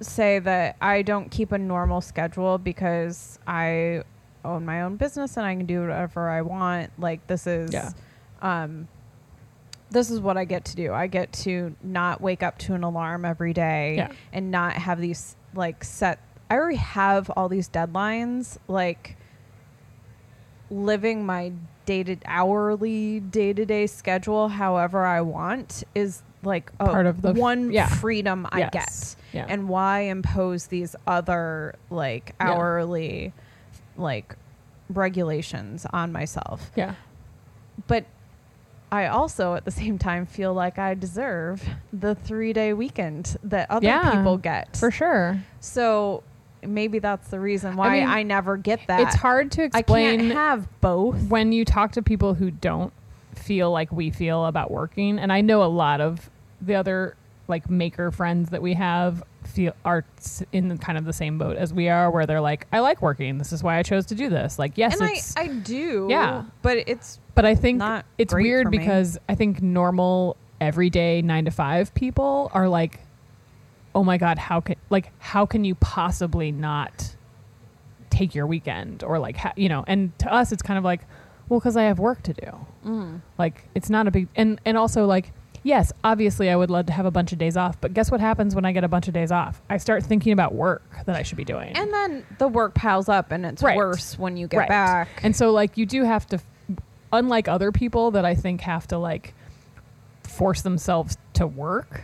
say that I don't keep a normal schedule because I own my own business and I can do whatever I want. Like, this is, yeah. um, this is what I get to do. I get to not wake up to an alarm every day yeah. and not have these like set. I already have all these deadlines. Like, living my dated hourly day-to-day schedule however I want is like a part of the one yeah. freedom I yes. get yeah. and why impose these other like hourly yeah. like regulations on myself. Yeah, but I also at the same time feel like I deserve the three-day weekend that other yeah, people get for sure. So maybe that's the reason why I, mean, I never get that. It's hard to explain. I can't have both. When you talk to people who don't feel like we feel about working, and I know a lot of the other like maker friends that we have feel are in kind of the same boat as we are, where they're like, I like working. This is why I chose to do this. Like, yes, and it's, I, I do. Yeah, but it's but I think it's weird because I think normal everyday nine to five people are like, oh my God, how can like how can you possibly not take your weekend or like, ha- you know, and to us, it's kind of like, well, because I have work to do. Mm. Like, it's not a big and and also like yes, obviously I would love to have a bunch of days off, but guess what happens when I get a bunch of days off? I start thinking about work that I should be doing. And then the work piles up and it's right. worse when you get right. back. And so like you do have to, unlike other people that I think have to like force themselves to work,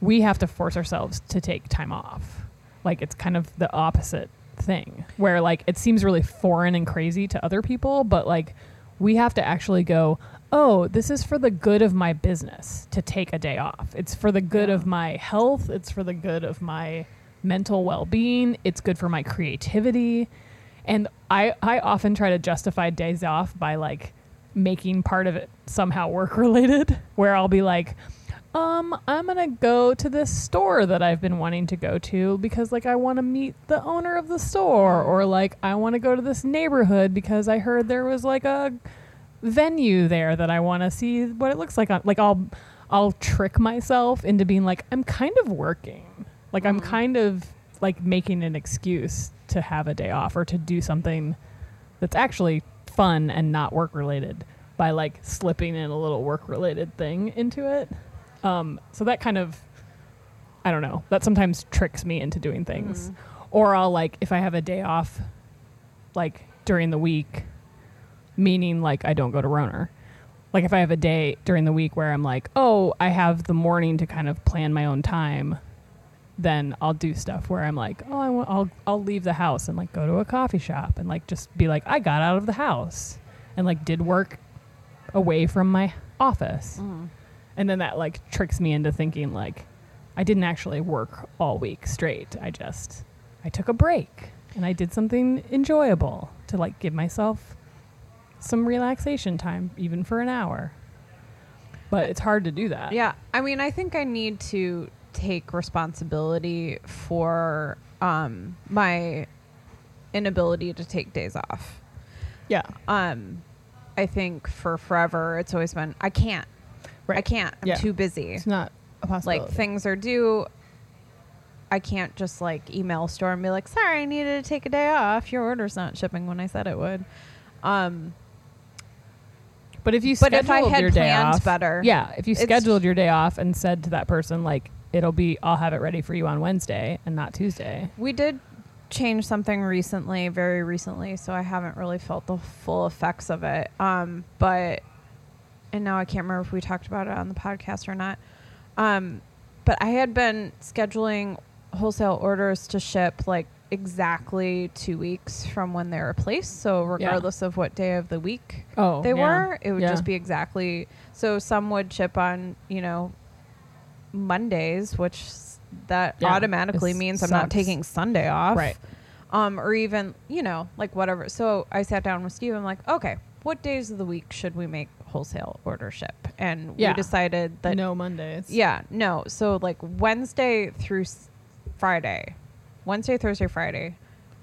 we have to force ourselves to take time off. Like it's kind of the opposite thing where like it seems really foreign and crazy to other people, but like we have to actually go, oh, this is for the good of my business to take a day off. It's for the good yeah. of my health. It's for the good of my mental well-being. It's good for my creativity. And I, I often try to justify days off by like making part of it somehow work-related, where I'll be like, um, I'm going to go to this store that I've been wanting to go to because like I want to meet the owner of the store, or like I want to go to this neighborhood because I heard there was like a venue there that I want to see what it looks like. Like I'll, I'll trick myself into being like, I'm kind of working. Like mm-hmm. I'm kind of like making an excuse to have a day off or to do something that's actually fun and not work related by like slipping in a little work related thing into it. Um, so that kind of, I don't know, that sometimes tricks me into doing things. Mm-hmm. Or I'll like, if I have a day off, like during the week, meaning like I don't go to Roner. Like if I have a day during the week where I'm like, oh, I have the morning to kind of plan my own time, then I'll do stuff where I'm like, oh, I w- I'll I'll leave the house and like go to a coffee shop and like just be like, I got out of the house and like did work away from my office. Mm. And then that like tricks me into thinking like I didn't actually work all week straight. I just, I took a break and I did something enjoyable to like give myself some relaxation time, even for an hour. But it's hard to do that. Yeah. I mean, I think I need to take responsibility for um, my inability to take days off. Yeah. Um, I think for forever, it's always been, I can't. Right. I can't. I'm yeah. too busy. It's not a possibility. Like, things are due. I can't just, like, email store and be like, sorry, I needed to take a day off. Your order's not shipping when I said it would. Um, but if you but scheduled if I had your day off, better, yeah, if you scheduled your day off and said to that person, like, it'll be, I'll have it ready for you on Wednesday and not Tuesday. We did change something recently, very recently, so I haven't really felt the full effects of it. Um, but, and now I can't remember if we talked about it on the podcast or not. Um, but I had been scheduling wholesale orders to ship, like, exactly two weeks from when they were placed, so regardless yeah. of what day of the week oh, they yeah. were, it would yeah. just be exactly. So some would ship on, you know, Mondays, which s- that yeah. automatically it's means sucks. I'm not taking Sunday off, right? Um, or even, you know, like whatever. So I sat down with Steve. I'm like, okay, what days of the week should we make wholesale order ship? And yeah. we decided that no Mondays. Yeah, no. So like Wednesday through s- Friday. Wednesday, Thursday, Friday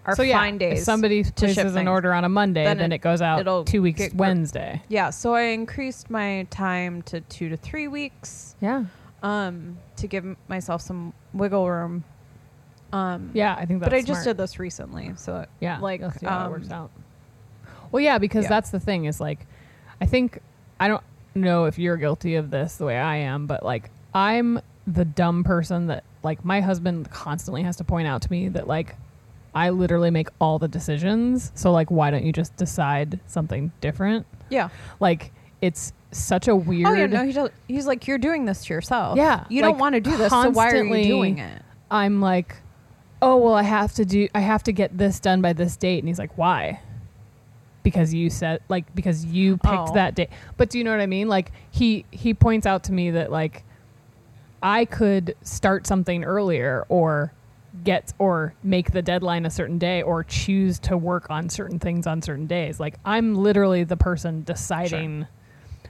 are so, yeah, fine days. If somebody places an order on a Monday, then, then it, it goes out two weeks get, Wednesday. Yeah, so I increased my time to two to three weeks. Yeah, um, to give m- myself some wiggle room. Um, yeah, I think that's. But I smart. just did this recently, so it, yeah, like um, how it works out. Well, yeah, because yeah. that's the thing is like, I think I don't know if you're guilty of this the way I am, but like I'm the dumb person that. Like, my husband constantly has to point out to me that, like, I literally make all the decisions. So, like, why don't you just decide something different? Yeah. Like, it's such a weird... Oh, yeah, no, he does, he's like, you're doing this to yourself. Yeah. You like, don't want to do this, so why are you doing it? I'm like, oh, well, I have to do... I have to get this done by this date. And he's like, why? Because you said... Like, because you picked oh. that date. But do you know what I mean? Like, he he points out to me that, like... I could start something earlier or get or make the deadline a certain day or choose to work on certain things on certain days. Like I'm literally the person deciding sure.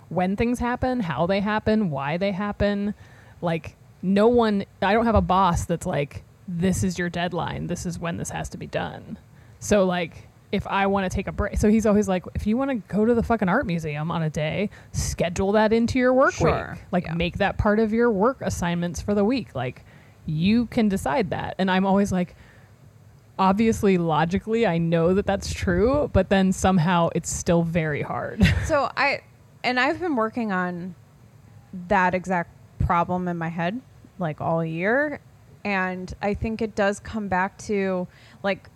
when things happen, how they happen, why they happen. Like no one, I don't have a boss that's like, this is your deadline. This is when this has to be done. So like, if I want to take a break. So he's always like, if you want to go to the fucking art museum on a day, schedule that into your work sure. week. Like yeah. make that part of your work assignments for the week. Like you can decide that. And I'm always like, obviously, logically, I know that that's true, but then somehow it's still very hard. So I, and I've been working on that exact problem in my head like all year. And I think it does come back to like,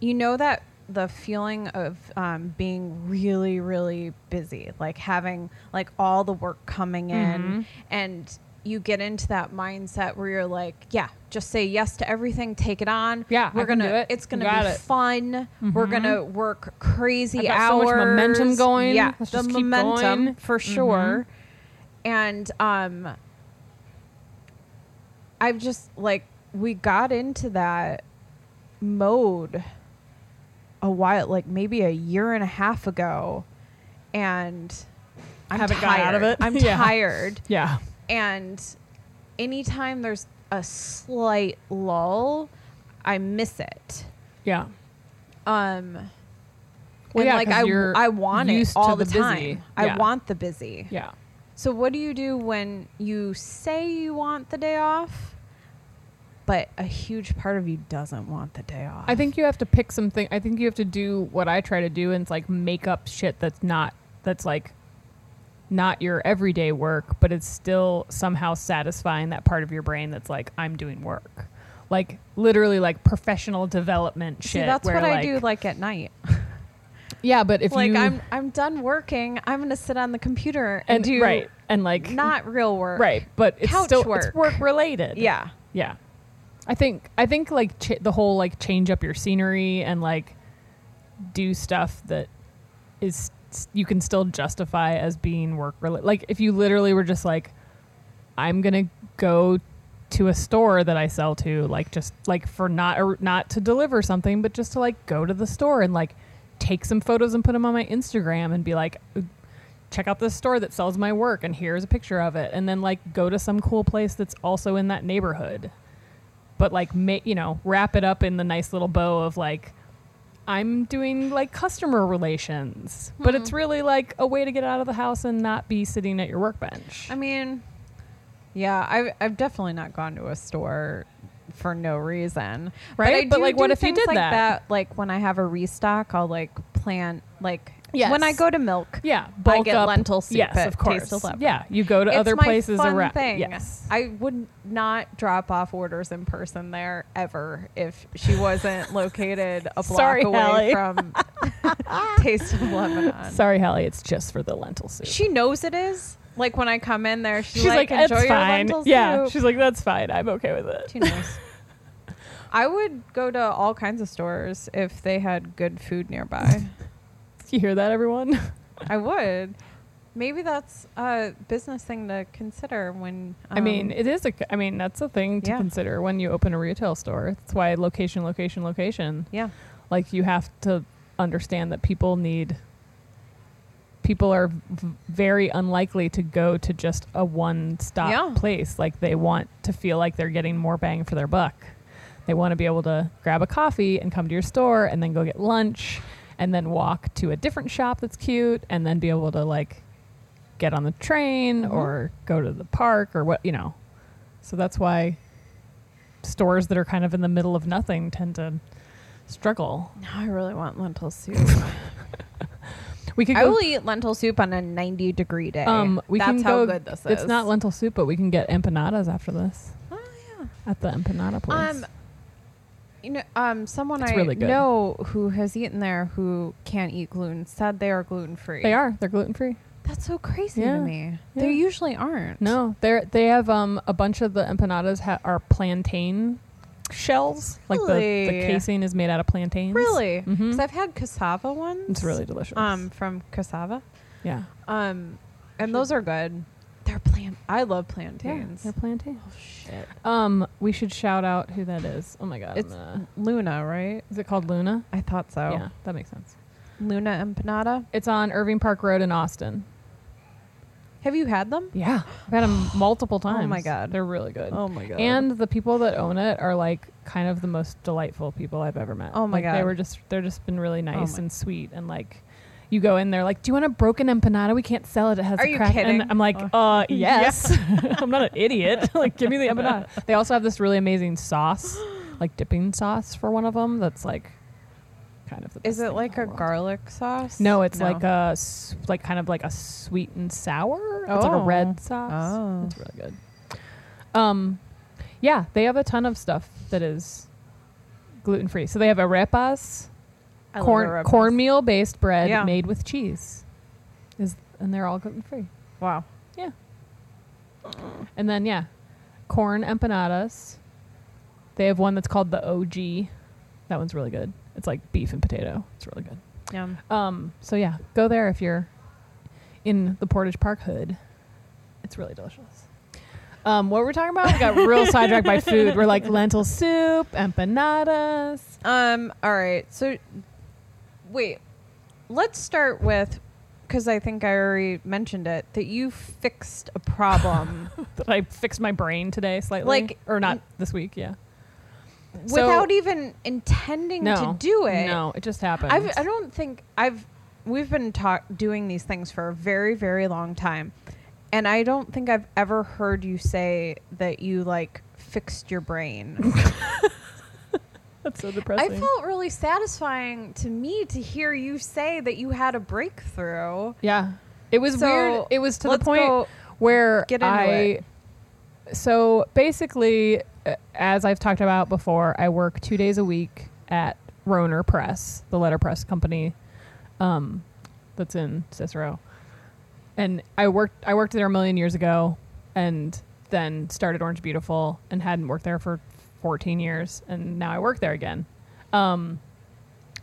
you know, that the feeling of um, being really, really busy, like having like all the work coming in mm-hmm. and you get into that mindset where you're like, yeah, just say yes to everything. Take it on. Yeah. We're going to, it. it's going to be it. fun. Mm-hmm. We're going to work crazy hours. So much momentum going. Yeah. Let's the momentum going. for sure. Mm-hmm. And, um, I've just like, we got into that mode a while, like maybe a year and a half ago. And I haven't got out of it. I'm yeah. tired. Yeah. And anytime there's a slight lull, I miss it. Yeah. Um, well, yeah, like I, w- I want it all the, the time. I yeah. want the busy. Yeah. So what do you do when you say you want the day off, but a huge part of you doesn't want the day off? I think you have to pick something. I think you have to do what I try to do. And it's like make up shit. That's not, that's like, not your everyday work, but it's still somehow satisfying that part of your brain that's like, I'm doing work. Like literally like professional development shit. See, that's where what like, I do like at night. Yeah, but if like you... Like I'm I'm done working, I'm going to sit on the computer and, and do... Right, and like... Not real work. Right, but it's Couch still work. It's work related. Yeah. Yeah. I think, I think like ch- the whole like change up your scenery and like do stuff that is... you can still justify as being work related. Like if you literally were just like, I'm going to go to a store that I sell to, like just like for not, or not to deliver something, but just to like go to the store and like take some photos and put them on my Instagram and be like, check out this store that sells my work. And here's a picture of it. And then like go to some cool place that's also in that neighborhood, but like, ma- you know, wrap it up in the nice little bow of like, I'm doing like customer relations, but mm-hmm. it's really like a way to get out of the house and not be sitting at your workbench. I mean, yeah, I've, I've definitely not gone to a store for no reason. Right. But, but like, what if you did like that? that? Like when I have a restock, I'll like plan, like yes. when I go to Milk, yeah, I get up. lentil soup. Yes, at of course. Taste of Lebanon. Yeah. You go to it's other my places fun around. Thing. Yes. I would not drop off orders in person there ever if she wasn't located a block Sorry, away Hallie. from Taste of Lebanon. Sorry, Hallie. It's just for the lentil soup. She knows it is. Like when I come in there, she's, she's like, like, enjoy your fine. lentil soup. Yeah. She's like, that's fine. I'm okay with it. She knows. I would go to all kinds of stores if they had good food nearby. You hear that, everyone? I would. Maybe that's a business thing to consider when... Um, I mean, it is. A, I mean, that's a thing to yeah. consider when you open a retail store. That's why location, location, location. Yeah. Like, you have to understand that people need... People are v- very unlikely to go to just a one-stop yeah. place. Like, they want to feel like they're getting more bang for their buck. They want to be able to grab a coffee and come to your store and then go get lunch and then walk to a different shop that's cute and then be able to like get on the train mm-hmm. or go to the park or what, you know. So that's why stores that are kind of in the middle of nothing tend to struggle. Now I really want lentil soup. we could I will eat lentil soup on a ninety degree day. Um, we that's can how go, good this it's is. It's not lentil soup, but we can get empanadas after this. Oh, yeah. At the empanada place. Um, You know, um, someone it's I really know who has eaten there who can't eat gluten said they are gluten free. They are. They're gluten free. That's so crazy yeah. to me. Yeah. They usually aren't. No, they're they have um a bunch of the empanadas ha- are plantain shells. Really? Like the, the casing is made out of plantains. Really? Because mm-hmm. I've had cassava ones. It's really delicious. Um, from cassava. Yeah. Um, and sure. those are good. They're plant. I love plantains. Yeah, they're plantains. Oh shit. Um, we should shout out who that is. Oh my god. It's uh, Luna, right? Is it called Luna? I thought so. Yeah, that makes sense. Luna Empanada. It's on Irving Park Road in Austin. Have you had them? Yeah, I've had them multiple times. Oh my god, they're really good. Oh my god. And the people that own it are like kind of the most delightful people I've ever met. Oh my like, god. They were just. They're just been really nice oh and sweet and like. You go in there like, do you want a broken empanada? We can't sell it. It has Are a crack. And I'm like, oh. uh, yes. Yeah. I'm not an idiot. Like, give me the empanada. They also have this really amazing sauce, like dipping sauce for one of them. That's like kind of the best. Is it like a world. garlic sauce? No, it's no. like a like kind of like a sweet and sour. Oh. It's like a red sauce. Oh. It's really good. Um, yeah, they have a ton of stuff that is gluten free. So they have arepas, corn cornmeal based bread yeah. made with cheese, is and they're all gluten free. Wow. Yeah. Mm. And then yeah, corn empanadas. They have one that's called the O G. That one's really good. It's like beef and potato. It's really good. Yum. Um, so, yeah, go there if you're in the Portage Park hood. It's really delicious. Um, what were we talking about? We got real sidetracked by food. We're like lentil soup, empanadas. Um. All right. So, wait. Let's start with, because I think I already mentioned it, that you fixed a problem. That I fixed my brain today slightly. Like, or not this week, yeah. So without even intending no, to do it. No, it just happened. I've, I don't think I've. We've been ta- doing these things for a very, very long time, and I don't think I've ever heard you say that you like fixed your brain. That's so depressing. I felt really satisfying to me to hear you say that you had a breakthrough. Yeah, it was so weird. It was to the point where get into I. It. So basically, as I've talked about before, I work two days a week at Roner Press, the letterpress company um, that's in Cicero. And I worked I worked there a million years ago and then started Orange Beautiful and hadn't worked there for fourteen years. And now I work there again. Um,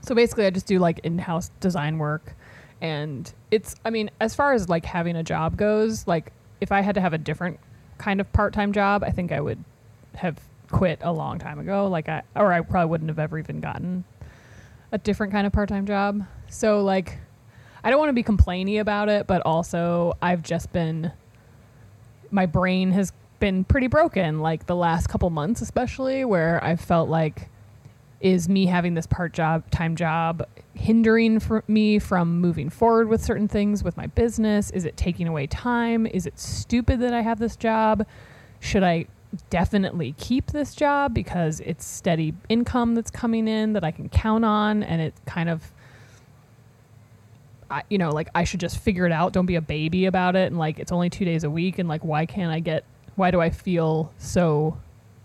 so basically, I just do like in-house design work. And it's, I mean, as far as like having a job goes, like if I had to have a different kind of part-time job, I think I would have quit a long time ago, like I or I probably wouldn't have ever even gotten a different kind of part-time job. So like I don't want to be complainy about it, but also I've just been my brain has been pretty broken like the last couple months, especially where I felt like, is me having this part job time job hindering for me from moving forward with certain things with my business? Is it taking away time? Is it stupid that I have this job? Should I definitely keep this job because it's steady income that's coming in that I can count on? And it kind of, I, you know, like I should just figure it out. Don't be a baby about it. And like, it's only two days a week. And like, why can't I get, why do I feel so,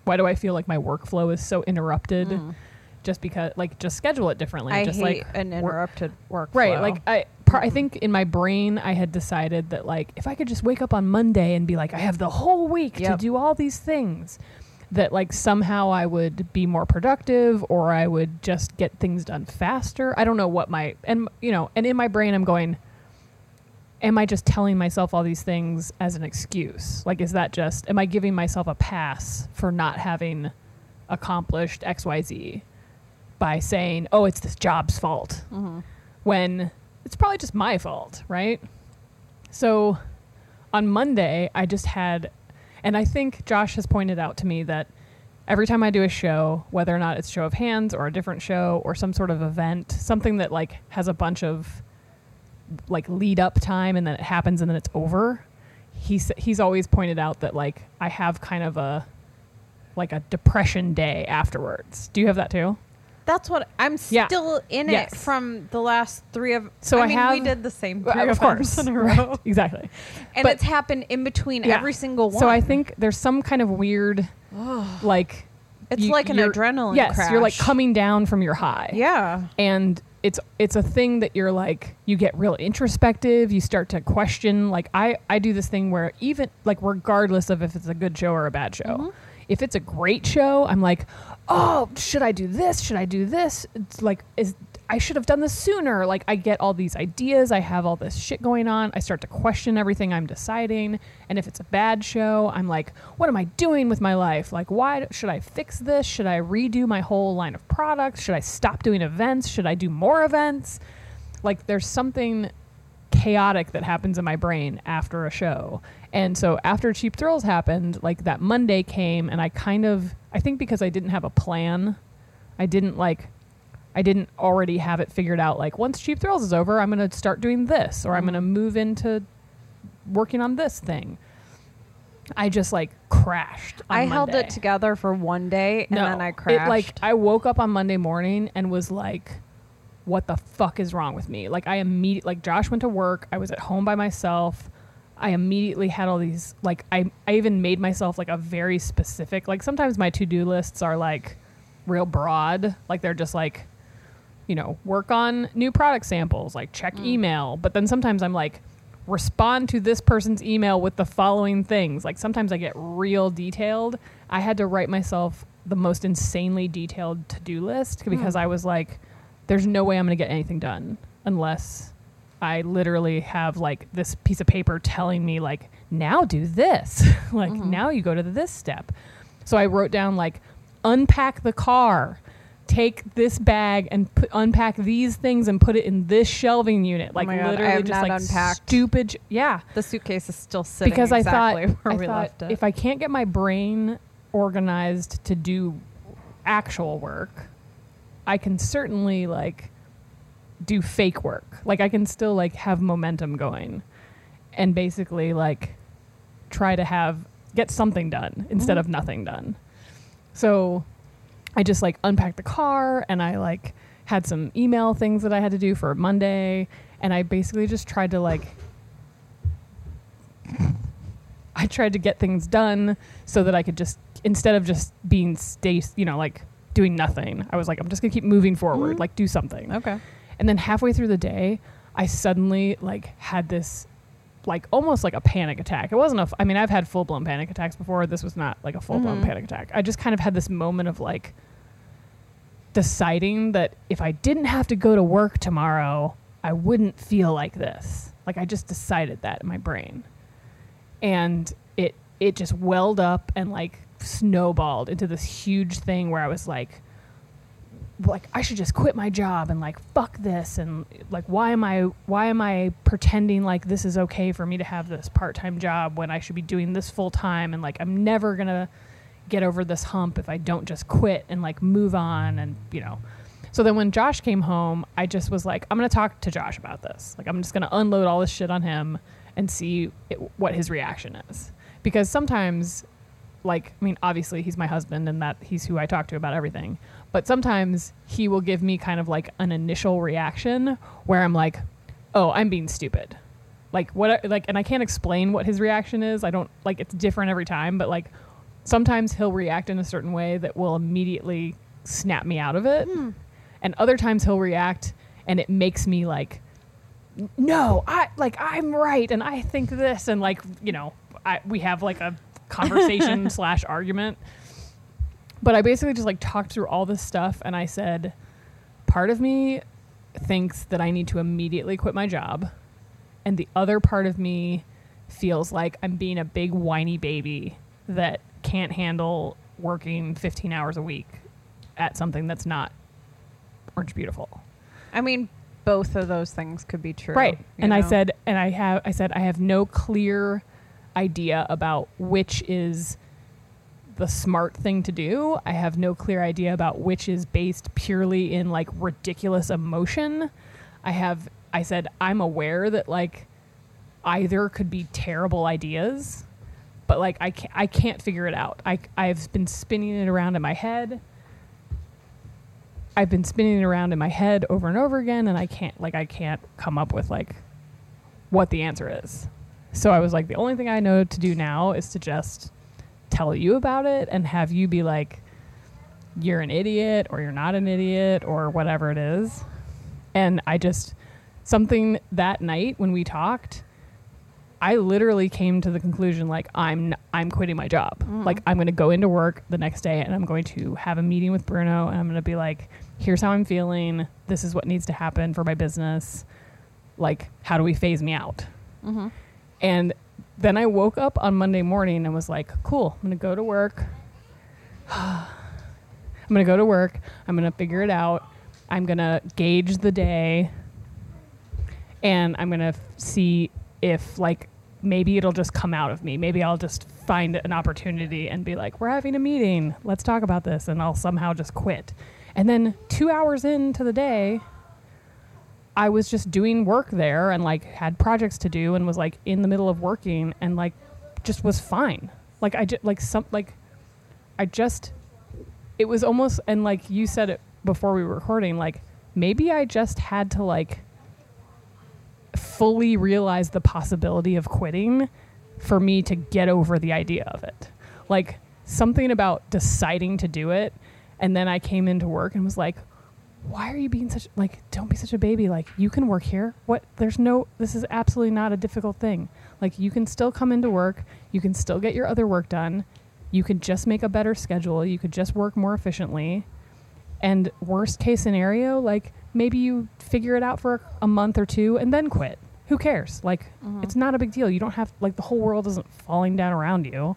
why do I feel like my workflow is so interrupted? Mm. Just because, like, just schedule it differently. I just hate like an interrupted work. workflow. Right. Like I, par- I think in my brain, I had decided that like, if I could just wake up on Monday and be like, I have the whole week yep. to do all these things, that like somehow I would be more productive or I would just get things done faster. I don't know what my, and you know, and in my brain, I'm going, am I just telling myself all these things as an excuse? Like, is that just, am I giving myself a pass for not having accomplished X Y Z? By saying, oh, it's this job's fault, mm-hmm. when it's probably just my fault, right? So on Monday, I just had, and I think Josh has pointed out to me that every time I do a show, whether or not it's Show of Hands or a different show or some sort of event, something that like has a bunch of like lead up time and then it happens and then it's over, he's, he's always pointed out that like I have kind of a, like a depression day afterwards. Do you have that too? That's what I'm yeah. still in yes. it from the last three of. So I, I mean, have, we did the same three of course in a row, right. exactly, and but it's happened in between yeah. every single one. So I think there's some kind of weird, like it's you, like an adrenaline. Yes, crash. You're like coming down from your high. Yeah, and it's it's a thing that you're like you get real introspective. You start to question. Like I I do this thing where even like regardless of if it's a good show or a bad show. Mm-hmm. If it's a great show, I'm like, oh, should I do this? Should I do this? It's like, is I should have done this sooner. Like, I get all these ideas. I have all this shit going on. I start to question everything I'm deciding. And if it's a bad show, I'm like, what am I doing with my life? Like, why should I fix this? Should I redo my whole line of products? Should I stop doing events? Should I do more events? Like, there's something chaotic that happens in my brain after a show. And so after Cheap Thrills happened, like that Monday came and I kind of, I think because I didn't have a plan, I didn't like, I didn't already have it figured out. Like once Cheap Thrills is over, I'm going to start doing this or I'm going to move into working on this thing. I just like crashed on I Monday. held it together for one day and no, then I crashed. It, like I woke up on Monday morning and was like, what the fuck is wrong with me? Like, I immediately, like, Josh went to work. I was at home by myself. I immediately had all these, like, I, I even made myself, like, a very specific, like, sometimes my to-do lists are, like, real broad. Like, they're just, like, you know, work on new product samples, like, check mm. email. But then sometimes I'm, like, respond to this person's email with the following things. Like, sometimes I get real detailed. I had to write myself the most insanely detailed to-do list because mm. I was, like, there's no way I'm going to get anything done unless I literally have, like, this piece of paper telling me, like, now do this. Like, mm-hmm. now you go to this step. So I wrote down, like, unpack the car. Take this bag and put, unpack these things and put it in this shelving unit. Like, oh my God, literally just, like, unpacked. stupid. J- yeah. The suitcase is still sitting because exactly I thought, where I we thought left it. If I can't get my brain organized to do actual work, I can certainly, like, do fake work. Like, I can still, like, have momentum going and basically, like, try to have get something done instead mm-hmm. of nothing done. So I just, like, unpacked the car, and I, like, had some email things that I had to do for Monday, and I basically just tried to, like, I tried to get things done so that I could just, instead of just being stay, you know, like, doing nothing. I was like, I'm just going to keep moving forward, mm-hmm. like, do something. Okay. And then halfway through the day, I suddenly, like, had this, like, almost like a panic attack. It wasn't a, f- I mean, I've had full-blown panic attacks before. This was not, like, a full-blown mm-hmm. panic attack. I just kind of had this moment of, like, deciding that if I didn't have to go to work tomorrow, I wouldn't feel like this. Like, I just decided that in my brain. And it it just welled up and, like, snowballed into this huge thing where I was like, like, I should just quit my job and, like, fuck this. And, like, why am I, why am I pretending like this is okay for me to have this part-time job when I should be doing this full-time? And, like, I'm never going to get over this hump if I don't just quit and, like, move on. And, you know, so then when Josh came home, I just was like, I'm going to talk to Josh about this. Like, I'm just going to unload all this shit on him and see it, what his reaction is. Because sometimes, like, I mean, obviously he's my husband and that he's who I talk to about everything. But sometimes he will give me kind of like an initial reaction where I'm like, oh, I'm being stupid. Like what, I, like, and I can't explain what his reaction is. I don't, like, it's different every time, but like sometimes he'll react in a certain way that will immediately snap me out of it. Hmm. And other times he'll react and it makes me like, no, I like, I'm right. And I think this, and like, you know, I, we have like a conversation slash argument. But I basically just like talked through all this stuff and I said, part of me thinks that I need to immediately quit my job, and the other part of me feels like I'm being a big whiny baby that can't handle working fifteen hours a week at something that's not Orange Beautiful. I mean, both of those things could be true. Right. And know? I said and I have I said I have no clear idea about which is the smart thing to do. I have no clear idea about which is based purely in like ridiculous emotion. I have, I said, I'm aware that like either could be terrible ideas, but like I can't, I can't figure it out. I, I've been spinning it around in my head. I've been spinning it around in my head over and over again, and I can't, like, I can't come up with like what the answer is. So I was like, the only thing I know to do now is to just tell you about it and have you be like, you're an idiot or you're not an idiot or whatever it is. And I just, something that night when we talked, I literally came to the conclusion, like, I'm, n- I'm quitting my job. Mm. Like, I'm going to go into work the next day and I'm going to have a meeting with Bruno and I'm going to be like, here's how I'm feeling. This is what needs to happen for my business. Like, how do we phase me out? Mm-hmm. And then I woke up on Monday morning and was like, cool, I'm going to go to work. I'm going to go to work. I'm going to figure it out. I'm going to gauge the day. And I'm going to f- see if, like, maybe it'll just come out of me. Maybe I'll just find an opportunity and be like, we're having a meeting. Let's talk about this. And I'll somehow just quit. And then two hours into the day, I was just doing work there and like had projects to do and was like in the middle of working and like just was fine. Like I just like some like I just it was almost, and like you said it before we were recording, like maybe I just had to like fully realize the possibility of quitting for me to get over the idea of it. Like something about deciding to do it. And then I came into work and was like, why are you being such, like, don't be such a baby. Like, you can work here. What? There's no, this is absolutely not a difficult thing. Like, you can still come into work. You can still get your other work done. You could just make a better schedule. You could just work more efficiently. And worst case scenario, like, maybe you figure it out for a month or two and then quit. Who cares? Like, mm-hmm. It's not a big deal. You don't have, like, the whole world isn't falling down around you.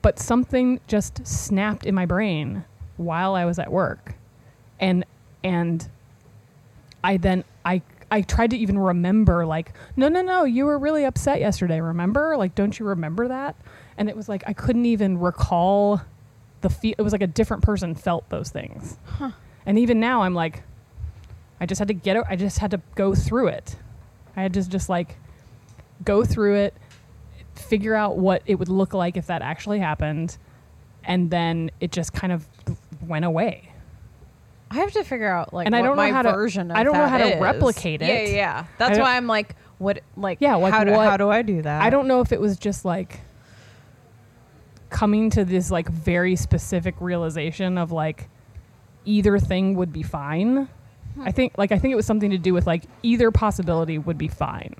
But something just snapped in my brain while I was at work. And and I then I I tried to even remember, like, no, no, no, you were really upset yesterday, remember? Like, don't you remember that? And it was like I couldn't even recall the feel. It was like a different person felt those things. Huh. And even now I'm like, I just had to get it. I just had to go through it. I had to just, just like go through it, figure out what it would look like if that actually happened. And then it just kind of went away. I have to figure out like and what I don't know my how version to, of I don't that know how is. To replicate it. Yeah, yeah. That's why I'm like, what, like, yeah, like how, do, what, how do I do that? I don't know if it was just like coming to this like very specific realization of like either thing would be fine. Hmm. I think like I think it was something to do with like either possibility would be fine,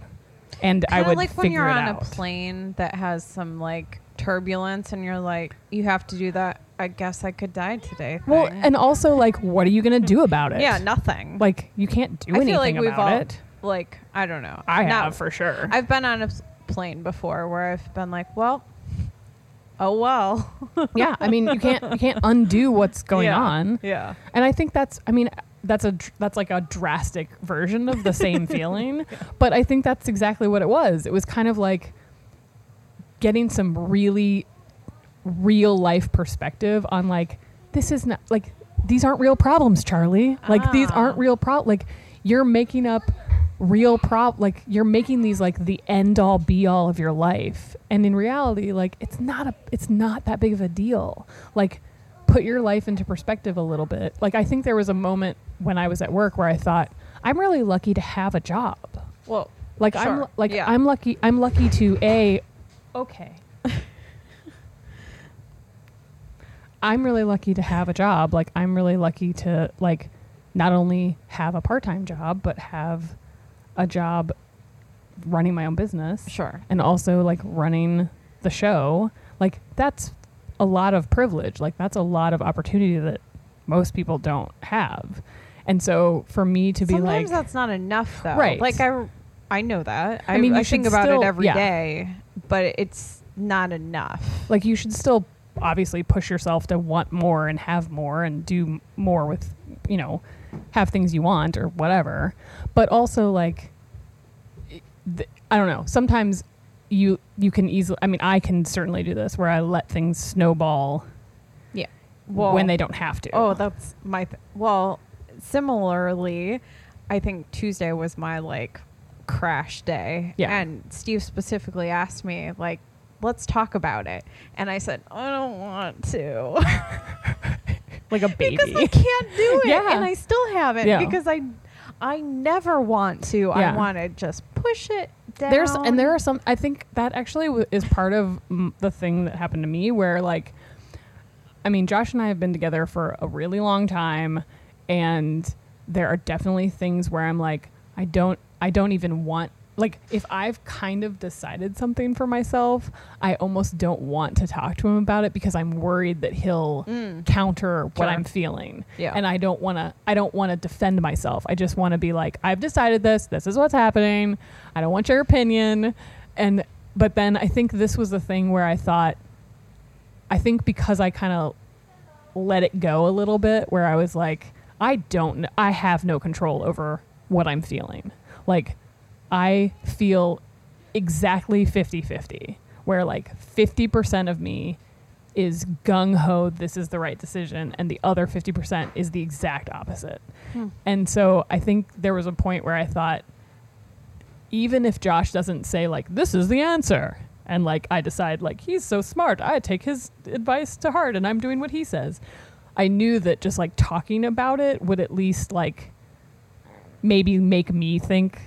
and kinda I would like figure when you're it on out. A plane that has some like turbulence, and you're like, you have to do that. I guess I could die today. Well, thing. And also, like, what are you going to do about it? Yeah, nothing. Like, you can't do I anything feel like about we've all, it. Like, I don't know. I Not, have, for sure. I've been on a plane before where I've been like, well, oh, well. Yeah, I mean, you can't you can't undo what's going yeah, on. Yeah. And I think that's, I mean, that's a that's like a drastic version of the same feeling. Yeah. But I think that's exactly what it was. It was kind of like getting some really real life perspective on like, this is not like, these aren't real problems, Charlie. Like ah. these aren't real problems. Like you're making up real prob. Like you're making these like the end all be all of your life. And in reality, like it's not a, it's not that big of a deal. Like put your life into perspective a little bit. Like I think there was a moment when I was at work where I thought I'm really lucky to have a job. Well, like sure. I'm like, yeah. I'm lucky. I'm lucky to a, okay. I'm really lucky to have a job. Like, I'm really lucky to, like, not only have a part-time job, but have a job running my own business. Sure. And also, like, running the show. Like, that's a lot of privilege. Like, that's a lot of opportunity that most people don't have. And so, for me to be like... Sometimes that's not enough, though. Right. Like, I, I know that. I, I mean, I think about still, it every yeah. day. But it's not enough. Like, you should still... obviously push yourself to want more and have more and do more with, you know, have things you want or whatever. But also like, th- I don't know, sometimes you, you can easily, I mean, I can certainly do this where I let things snowball yeah. well, when they don't have to. Oh, that's my, th- well, similarly, I think Tuesday was my like crash day yeah. and Steve specifically asked me like, let's talk about it. And I said, I don't want to. Like a baby. Because I can't do it. Yeah. And I still haven't yeah. because I I never want to. Yeah. I want to just push it down. There's, and there are some, I think that actually w- is part of m- the thing that happened to me where like, I mean, Josh and I have been together for a really long time. And there are definitely things where I'm like, I don't, I don't even want. Like, if I've kind of decided something for myself, I almost don't want to talk to him about it because I'm worried that he'll mm. counter what sure. I'm feeling. Yeah. And I don't want to, I don't want to defend myself. I just want to be like, I've decided this. This is what's happening. I don't want your opinion. And, but then I think this was the thing where I thought, I think because I kind of let it go a little bit where I was like, I don't, I have no control over what I'm feeling. Like, I feel exactly fifty-fifty, where like fifty percent of me is gung-ho, this is the right decision, and the other fifty percent is the exact opposite. Hmm. And so I think there was a point where I thought, even if Josh doesn't say like, this is the answer, and like I decide like, he's so smart, I take his advice to heart and I'm doing what he says. I knew that just like talking about it would at least like maybe make me think,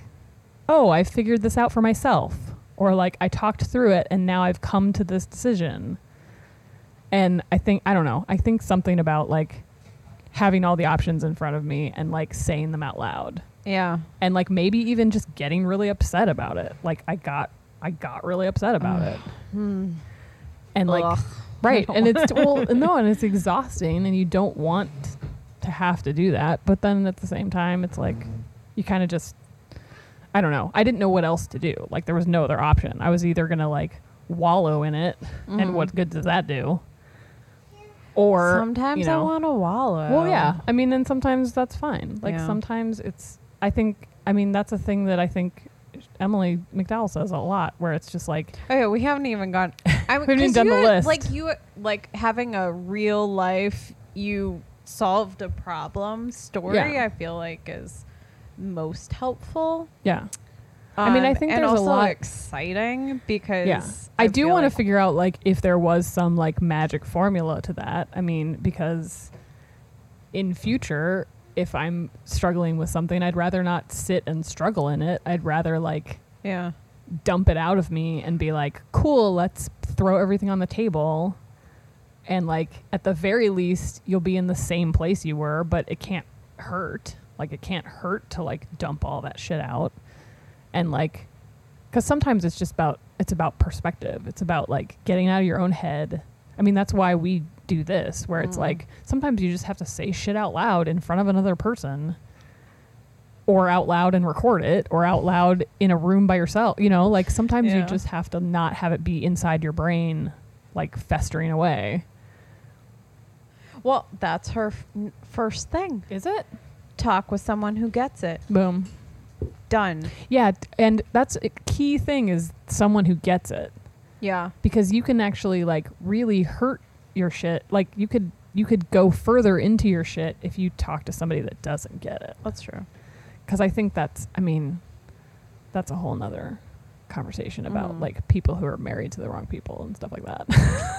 oh, I figured this out for myself. Or like, I talked through it and now I've come to this decision. And I think, I don't know, I think something about like having all the options in front of me and like saying them out loud. Yeah. And like maybe even just getting really upset about it. Like I got, I got really upset about it. Mm. And like, Ugh. right. And it's, well, no, and it's exhausting and you don't want to have to do that. But then at the same time, it's like, you kind of just, I don't know. I didn't know what else to do. Like there was no other option. I was either going to like wallow in it mm. and what good does that do? Or sometimes you know, I want to wallow. Well, yeah. I mean, and sometimes that's fine. Like yeah. sometimes it's, I think, I mean, that's a thing that I think Emily McDowell says a lot where it's just like, okay, we haven't even gone. I, we haven't even done the had, list. Like you, like having a real life, you solved a problem story. Yeah. I feel like is most helpful. Yeah. Um, I mean, I think there's also a lot exciting because yeah. I, I do want to like figure out like if there was some like magic formula to that. I mean, because in future, if I'm struggling with something, I'd rather not sit and struggle in it. I'd rather like yeah, dump it out of me and be like, cool, let's throw everything on the table. And like at the very least, you'll be in the same place you were, but it can't hurt. Like it can't hurt to like dump all that shit out. And like, because sometimes it's just about, it's about perspective. It's about like getting out of your own head. I mean, that's why we do this, where mm. it's like, sometimes you just have to say shit out loud in front of another person or out loud and record it or out loud in a room by yourself. You know, like sometimes yeah. you just have to not have it be inside your brain, like festering away. Well, that's her f- first thing. Is it? Talk with someone who gets it. Boom. Done. Yeah, and that's a key thing is someone who gets it. Yeah. Because you can actually like really hurt your shit. Like you could you could go further into your shit if you talk to somebody that doesn't get it. That's true. Because I think that's, I mean, that's a whole nother conversation about mm. like people who are married to the wrong people and stuff like that.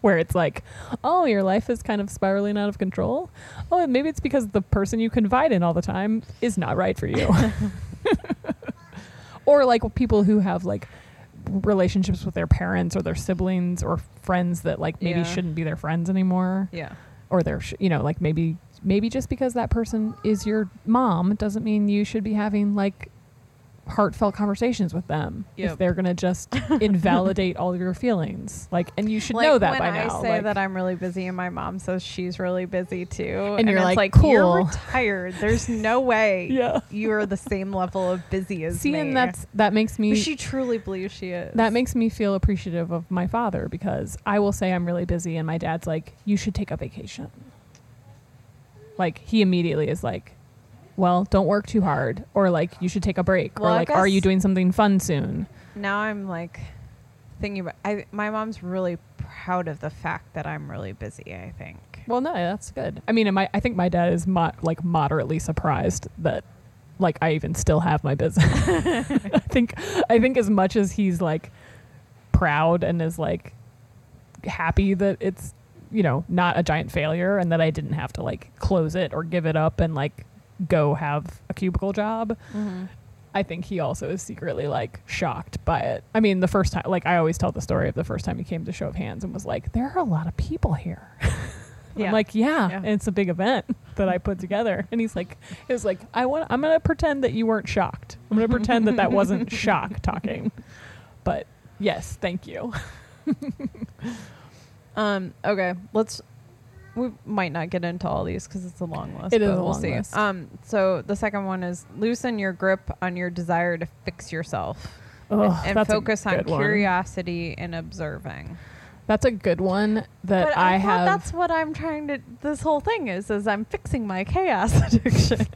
Where it's like, oh, your life is kind of spiraling out of control. Oh, and maybe it's because the person you confide in all the time is not right for you. Or like people who have like relationships with their parents or their siblings or friends that like maybe yeah. shouldn't be their friends anymore. Yeah. Or they're, sh- you know, like maybe, maybe just because that person is your mom doesn't mean you should be having like heartfelt conversations with them yep. if they're gonna just invalidate all of your feelings, like, and you should like know that by I now. When I say like, that I'm really busy, and my mom says she's really busy too, and, and you're and like, like, cool, you're retired. There's no way yeah. you are the same level of busy as See, me. See, and that's that makes me. But she truly believes she is. That makes me feel appreciative of my father because I will say I'm really busy, and my dad's like, you should take a vacation. Like he immediately is like, well, don't work too hard, or like you should take a break, well, or like, are you doing something fun soon? Now I'm like thinking about, I, my mom's really proud of the fact that I'm really busy, I think. Well, no, that's good. I mean, am I, I think my dad is mo- like moderately surprised that like I even still have my business. I think, I think as much as he's like proud and is like happy that it's, you know, not a giant failure and that I didn't have to like close it or give it up and like go have a cubicle job. Mm-hmm. I think he also is secretly like shocked by it. I mean, the first time, like I always tell the story of the first time he came to Show of Hands and was like, there are a lot of people here. Yeah. I'm like, yeah, yeah. And it's a big event that I put together. And he's like, it was like, I want, I'm going to pretend that you weren't shocked. I'm going to pretend that that wasn't shock talking, but yes, thank you. um, okay. Let's, We might not get into all these because it's a long list. It is a long we'll see. list. Um, so the second one is loosen your grip on your desire to fix yourself Ugh, and, and focus on one. curiosity and observing. That's a good one that but I, I have. That's what I'm trying to. This whole thing is, is I'm fixing my chaos addiction,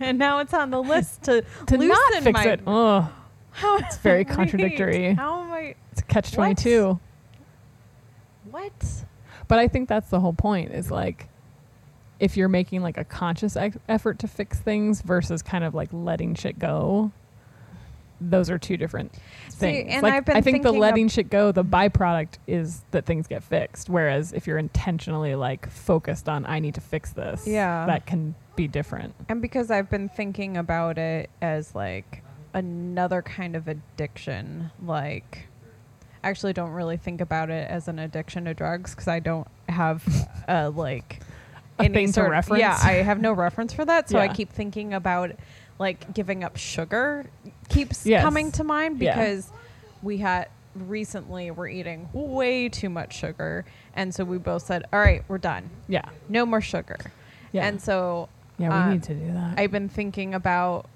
and now it's on the list to to loosen not fix my it. Oh, it's very wait, contradictory. How am I? It's a catch twenty-two. What? But I think that's the whole point is like if you're making like a conscious ex- effort to fix things versus kind of like letting shit go, those are two different things. See, and like, I've been I think the letting shit go, the byproduct is that things get fixed. Whereas if you're intentionally like focused on, I need to fix this, yeah, that can be different. And because I've been thinking about it as like another kind of addiction, like I actually don't really think about it as an addiction to drugs because I don't have uh, like a any thing sort to reference. Yeah, I have no reference for that. So yeah. I keep thinking about like giving up sugar keeps yes. coming to mind because yeah. we had recently we're eating way too much sugar. And so we both said, all right, we're done. Yeah. No more sugar. Yeah. And so yeah, we um, need to do that. I've been thinking about,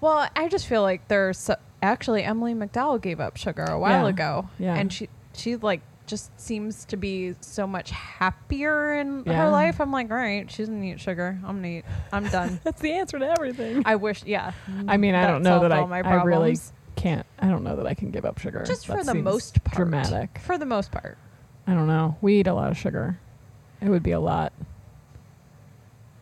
well, I just feel like there's so, actually Emily McDowell gave up sugar a while yeah. ago yeah. and she, she like just seems to be so much happier in yeah. her life. I'm like, all right, she doesn't eat sugar. I'm gonna eat. I'm done. That's the answer to everything. I wish. Yeah. I mean, I don't know that I, I really can't. I don't know that I can give up sugar. Just that for the most part. Dramatic. For the most part. I don't know. We eat a lot of sugar. It would be a lot.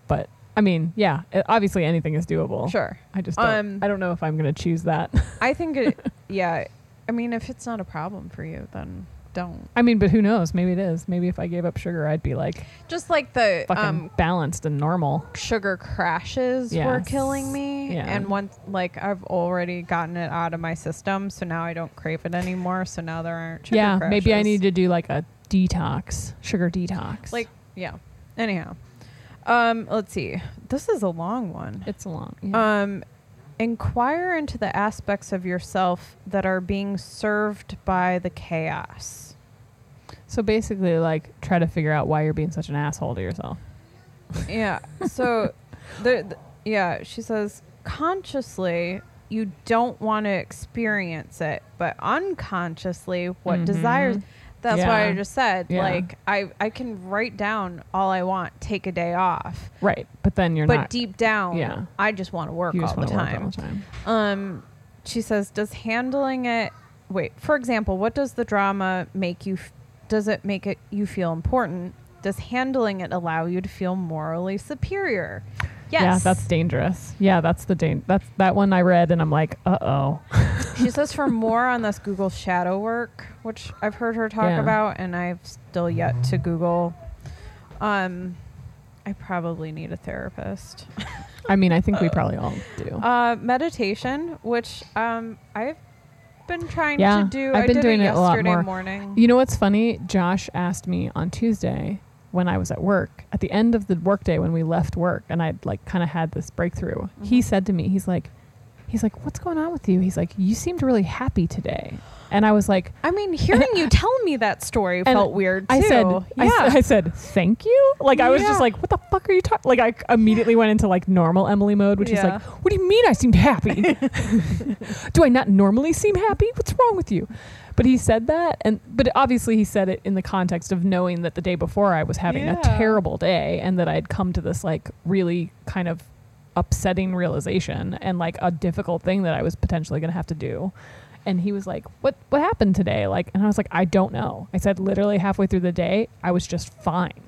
But I mean, yeah, it, obviously anything is doable. Sure. I just don't, um, I don't know if I'm going to choose that. I think it, yeah. I mean, if it's not a problem for you, then don't. I mean, but who knows? Maybe it is. Maybe if I gave up sugar, I'd be like, just like the fucking um, balanced and normal. Sugar crashes yes. were killing me, yeah. and once like I've already gotten it out of my system, so now I don't crave it anymore. So now there aren't sugar yeah, crashes. Maybe I need to do like a detox, sugar detox. Like yeah. Anyhow, um, let's see. This is a long one. It's a long. Yeah. Um, inquire into the aspects of yourself that are being served by the chaos. So basically, like, try to figure out why you're being such an asshole to yourself. Yeah. So, the, the, yeah, she says, consciously, you don't want to experience it, but unconsciously, what mm-hmm. desires... That's yeah. why I just said, yeah. like, I, I can write down all I want, take a day off. Right. But then you're but not. But deep down, yeah. I just want to work all the time. All the time. Um, she says, does handling it, wait, for example, what does the drama make you, f- does it make it you feel important? Does handling it allow you to feel morally superior? Yes. Yeah, that's dangerous. Yeah, that's the dan- That's that one I read, and I'm like, uh-oh. She says for more on this Google shadow work, which I've heard her talk yeah. about, and I've still yet to Google. Um, I probably need a therapist. I mean, I think we probably all do. Uh, meditation, which um, I've been trying yeah, to do. I've I been did doing it, it yesterday a lot more. Morning. You know what's funny? Josh asked me on Tuesday... when I was at work, at the end of the workday when we left work and I'd like kind of had this breakthrough, mm-hmm. he said to me, he's like, he's like, what's going on with you? He's like, you seemed really happy today. And I was like, I mean, hearing you tell me that story felt weird too. I said, yeah. I, I said, thank you. Like, yeah. I was just like, what the fuck are you talking? Like, I immediately went into like normal Emily mode, which yeah. is like, what do you mean I seemed happy? Do I not normally seem happy? What's wrong with you? But he said that, and but obviously he said it in the context of knowing that the day before I was having yeah. a terrible day and that I had come to this like really kind of upsetting realization and like a difficult thing that I was potentially going to have to do. And he was like, what, what happened today? Like, and I was like, I don't know. I said literally halfway through the day, I was just fine.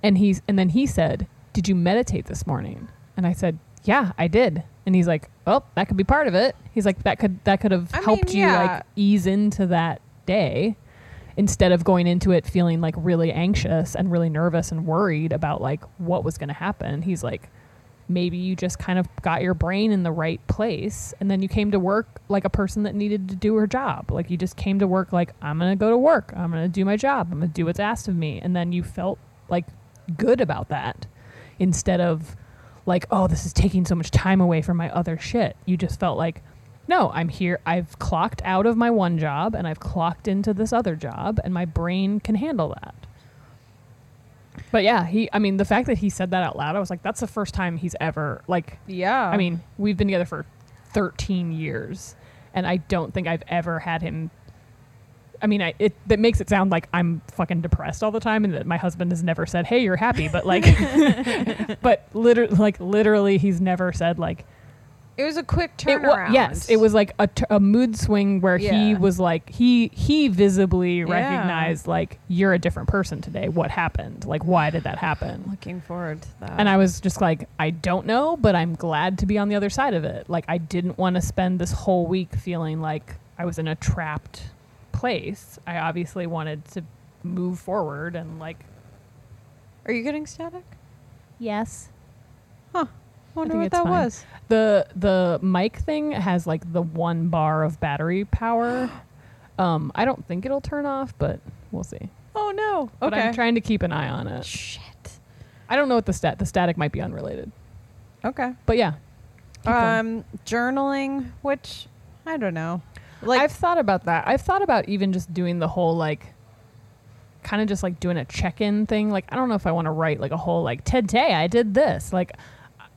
And he's, and then he said, did you meditate this morning? And I said, yeah, I did. And he's like, oh, that could be part of it. He's like, that could that could have I helped mean, you yeah. like ease into that day instead of going into it feeling like really anxious and really nervous and worried about like what was going to happen. He's like, maybe you just kind of got your brain in the right place and then you came to work like a person that needed to do her job. Like you just came to work like, I'm going to go to work. I'm going to do my job. I'm going to do what's asked of me. And then you felt like good about that instead of like, oh, this is taking so much time away from my other shit. You just felt like, no, I'm here. I've clocked out of my one job and I've clocked into this other job and my brain can handle that. But yeah, he, I mean, the fact that he said that out loud, I was like, that's the first time he's ever like, yeah, I mean, we've been together for thirteen years and I don't think I've ever had him. I mean, I, it that makes it sound like I'm fucking depressed all the time and that my husband has never said, hey, you're happy. But like, but literally, like literally he's never said like, It was a quick turnaround. It wa- yes, it was like a, t- a mood swing where yeah. he was like, he he visibly yeah. recognized, like, you're a different person today. What happened? Like, why did that happen? Looking forward to that. And I was just like, I don't know, but I'm glad to be on the other side of it. Like, I didn't want to spend this whole week feeling like I was in a trapped place. I obviously wanted to move forward and, like... Are you getting static? Yes. Huh. Wonder I wonder what that fine. was. The the mic thing has like the one bar of battery power. um, I don't think it'll turn off, but we'll see. Oh no! Okay. But I'm trying to keep an eye on it. Shit. I don't know what the stat the static might be unrelated. Okay. But yeah. Um, journaling, which I don't know. Like I've thought about that. I've thought about even just doing the whole like. Kind of just like doing a check-in thing. Like I don't know if I want to write like a whole like today I did this like.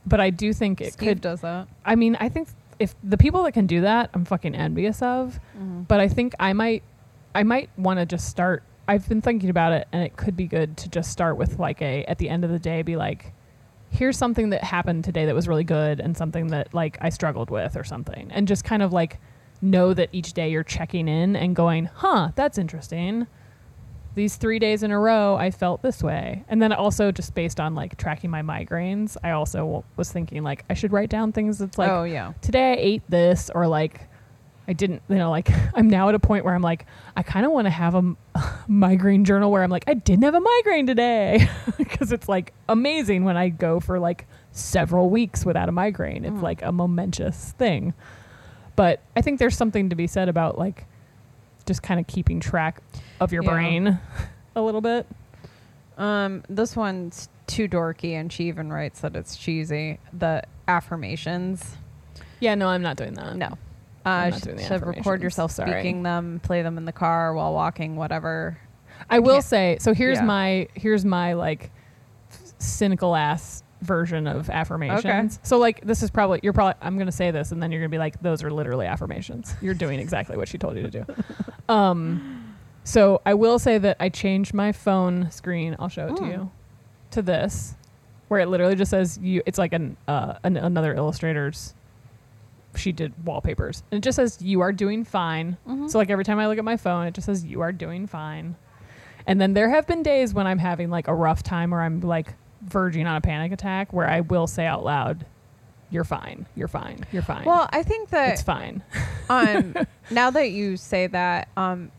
But I do think it Steve could... does that. I mean, I think if the people that can do that, I'm fucking envious of. Mm-hmm. But I think I might I might want to just start... I've been thinking about it, and it could be good to just start with, like, a... At the end of the day, be like, here's something that happened today that was really good and something that, like, I struggled with or something. And just kind of, like, know that each day you're checking in and going, huh, that's interesting. These three days in a row, I felt this way. And then also just based on like tracking my migraines, I also w- was thinking like I should write down things that's like, oh, yeah. today I ate this or like I didn't, you know, like I'm now at a point where I'm like, I kind of want to have a m- migraine journal where I'm like, I didn't have a migraine today because it's like amazing when I go for like several weeks without a migraine. It's mm. like a momentous thing. But I think there's something to be said about like just kind of keeping track of your yeah. brain a little bit. Um, this one's too dorky, and she even writes that it's cheesy. The affirmations. Yeah, no, I'm not doing that. No. Uh, sh- should record yourself Sorry. speaking them, play them in the car while walking, whatever. I will yeah. say, so here's yeah. my, here's my like f- cynical ass version of affirmations. Okay. So like this is probably, you're probably, I'm going to say this and then you're going to be like, those are literally affirmations. You're doing exactly what she told you to do. Um, so I will say that I changed my phone screen. I'll show it oh. to you to this where it literally just says you, it's like an, uh, an, another illustrator's, she did wallpapers and it just says you are doing fine. Mm-hmm. So like every time I look at my phone, it just says you are doing fine. And then there have been days when I'm having like a rough time where I'm like, verging on a panic attack where I will say out loud, you're fine, you're fine, you're fine. Well, I think that it's fine. um, now that you say that, um,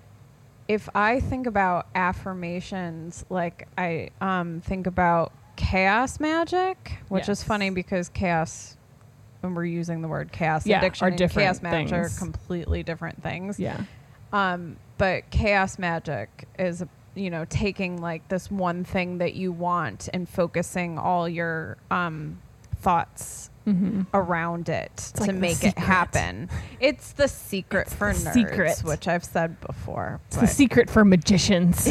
if I think about affirmations, like I um, think about chaos magic, which yes. is funny because chaos, when we're using the word chaos yeah, addiction and chaos magic are completely different things. Yeah. Um, but chaos magic is a you know, taking like this one thing that you want and focusing all your um, thoughts mm-hmm. around it it's to like make it happen. It's the secret it's for the nerds, secret. Which I've said before. It's the secret for magicians.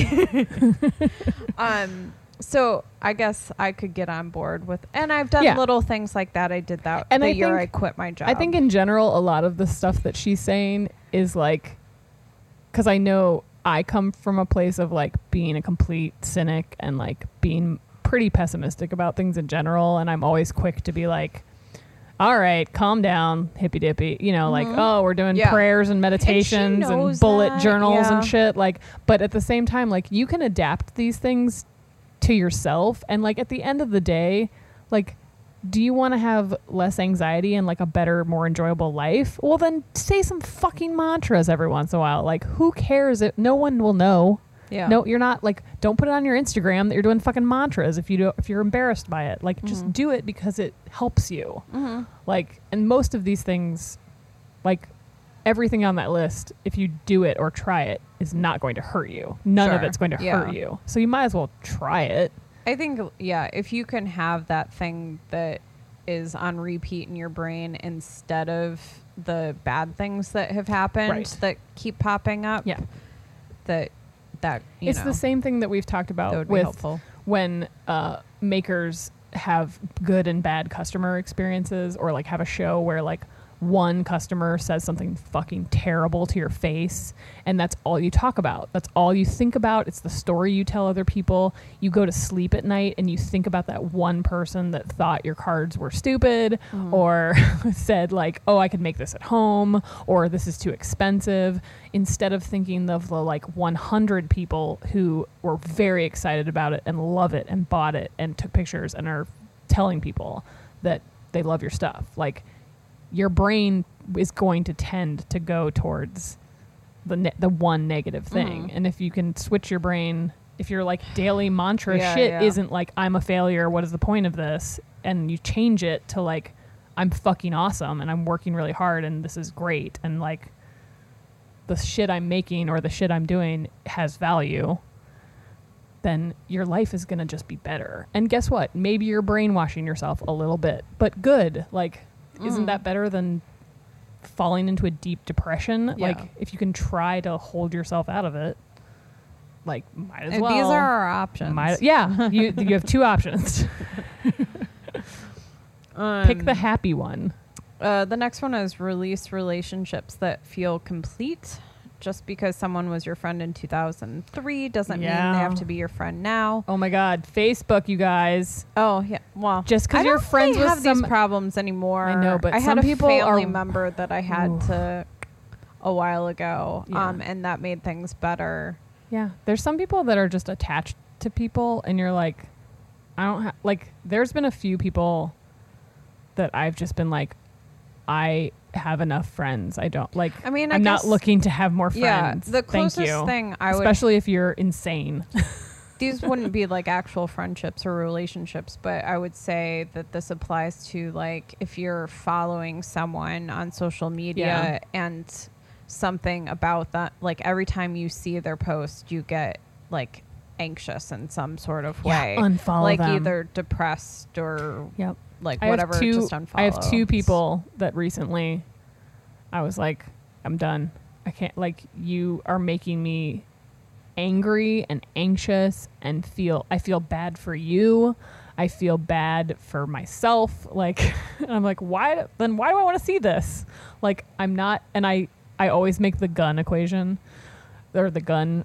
um, so I guess I could get on board with, and I've done yeah. little things like that. I did that and the I year I quit my job. I think in general, a lot of the stuff that she's saying is like, because I know I come from a place of like being a complete cynic and like being pretty pessimistic about things in general. And I'm always quick to be like, all right, calm down, hippy dippy, you know, mm-hmm. like, oh, we're doing yeah. prayers and meditations and, and bullet that. journals yeah. and shit. Like, but at the same time, like you can adapt these things to yourself. And like at the end of the day, like, do you want to have less anxiety and like a better, more enjoyable life? Well, then say some fucking mantras every once in a while. Like, who cares? If no one will know. Yeah. No, you're not like, don't put it on your Instagram that you're doing fucking mantras if you do, if you're embarrassed by it. Like, mm-hmm. just do it because it helps you. Mm-hmm. Like, and most of these things, like everything on that list, if you do it or try it, is not going to hurt you. None sure. of it's going to yeah. hurt you. So you might as well try it. I think, yeah, if you can have that thing that is on repeat in your brain instead of the bad things that have happened right. that keep popping up, yeah, that that you it's know, the same thing that we've talked about with when uh, makers have good and bad customer experiences or like have a show where like one customer says something fucking terrible to your face, and that's all you talk about. That's all you think about. It's the story you tell other people. You go to sleep at night and you think about that one person that thought your cards were stupid mm. or said like, oh, I could make this at home, or this is too expensive, instead of thinking of the like one hundred people who were very excited about it and love it and bought it and took pictures and are telling people that they love your stuff. Like, your brain is going to tend to go towards the ne- the one negative thing. Mm. And if you can switch your brain, if your like daily mantra yeah, shit yeah. isn't like, I'm a failure, what is the point of this? And you change it to like, I'm fucking awesome and I'm working really hard and this is great. And like the shit I'm making or the shit I'm doing has value. Then your life is going to just be better. And guess what? Maybe you're brainwashing yourself a little bit, but good. Like, isn't mm. that better than falling into a deep depression? Yeah. Like, if you can try to hold yourself out of it, like, might as and well. These are our options. Might, yeah. you you have two options. um, Pick the happy one. Uh, the next one is release relationships that feel complete. Just because someone was your friend in two thousand three doesn't yeah. mean they have to be your friend now. Oh my God, Facebook, you guys. Oh yeah, well, just because you're friends with have some these problems anymore. I know, but I some had a people family are member that I had oof. to a while ago, yeah. um, and that made things better. Yeah, there's some people that are just attached to people, and you're like, I don't ha-. like. There's been a few people that I've just been like, I. have enough friends. I don't like I mean I I'm not looking to have more friends. Yeah, the closest Thank you. thing I would especially if you're insane. These wouldn't be like actual friendships or relationships, but I would say that this applies to like if you're following someone on social media yeah. and something about that, like every time you see their post you get like anxious in some sort of way. Yeah, unfollow like them. Either depressed or yep. like I whatever two, just unfollow. I have two people that recently I was like, I'm done. I can't, like, you are making me angry and anxious and feel I feel bad for you. I feel bad for myself. Like, and I'm like, why then why do I want to see this? Like, I'm not, and I I always make the gun equation or the gun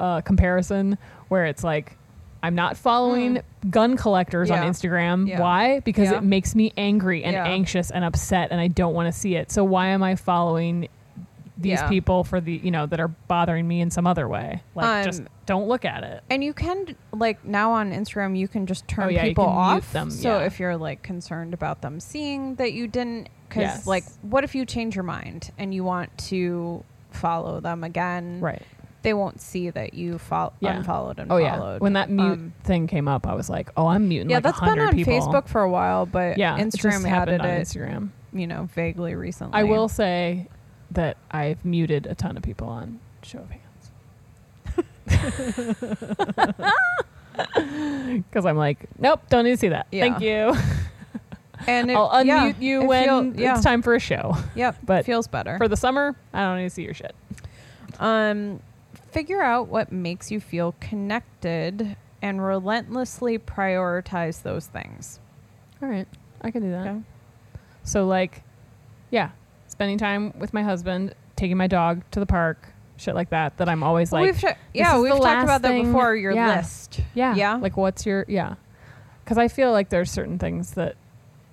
uh, comparison where it's like, I'm not following mm. gun collectors yeah. on Instagram. Yeah. Why? Because yeah. it makes me angry and yeah. anxious and upset and I don't want to see it. So why am I following these yeah. people for the, you know, that are bothering me in some other way? Like, um, just don't look at it. And you can, like, now on Instagram, you can just turn oh, yeah, people off. Them, so yeah. if you're, like, concerned about them seeing that you didn't, because, yes. like, what if you change your mind and you want to follow them again? Right. They won't see that you fo- yeah. unfollowed and oh, followed. Oh, yeah. When that mute um, thing came up, I was like, oh, I'm muting yeah, like one hundred people. Yeah, that's been on Facebook for a while, but yeah, Instagram added it, Instagram. you know, vaguely recently. I will say that I've muted a ton of people on Show of Hands. Because I'm like, nope, don't need to see that. Yeah. Thank you. And it, I'll unmute yeah, you it when feel, yeah. it's time for a show. Yep, but it feels better. For the summer, I don't need to see your shit. Um... Figure out what makes you feel connected and relentlessly prioritize those things. All right. I can do that. Okay. So, like, yeah, spending time with my husband, taking my dog to the park, shit like that, that I'm always well, like, we've sh- yeah, we've talked about that before, your yeah. list. Yeah. Yeah. Like, what's your, yeah. Because I feel like there's certain things that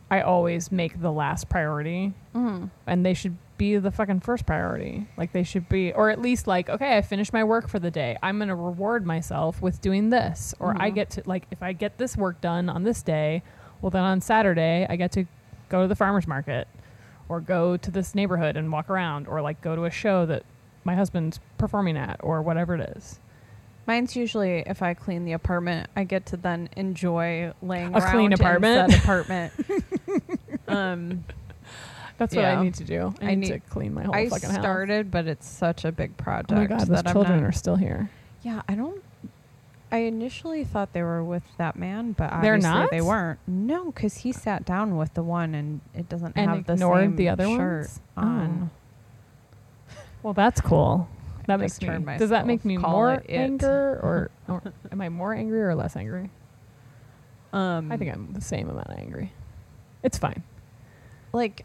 I always make the last priority mm-hmm. and they should be the fucking first priority. Like, they should be, or at least like, okay, I finished my work for the day, I'm gonna reward myself with doing this, or mm-hmm. I get to, like, if I get this work done on this day, well then on Saturday I get to go to the farmer's market or go to this neighborhood and walk around, or like go to a show that my husband's performing at, or whatever it is. Mine's usually if I clean the apartment, I get to then enjoy laying a around clean apartment, in that apartment. um That's yeah. what I need to do. I, I need, need to clean my whole I fucking house. I started, but it's such a big project. Oh my God, those children are still here. Yeah, I don't... I initially thought they were with that man, but They're obviously not? they weren't. No, because he sat down with the one and it doesn't and have the same the other shirt ones? on. Oh. Well, that's cool. That I makes me... Does that make me more angry or, or... Am I more angry or less angry? Um, I think I'm the same amount of angry. It's fine. Like...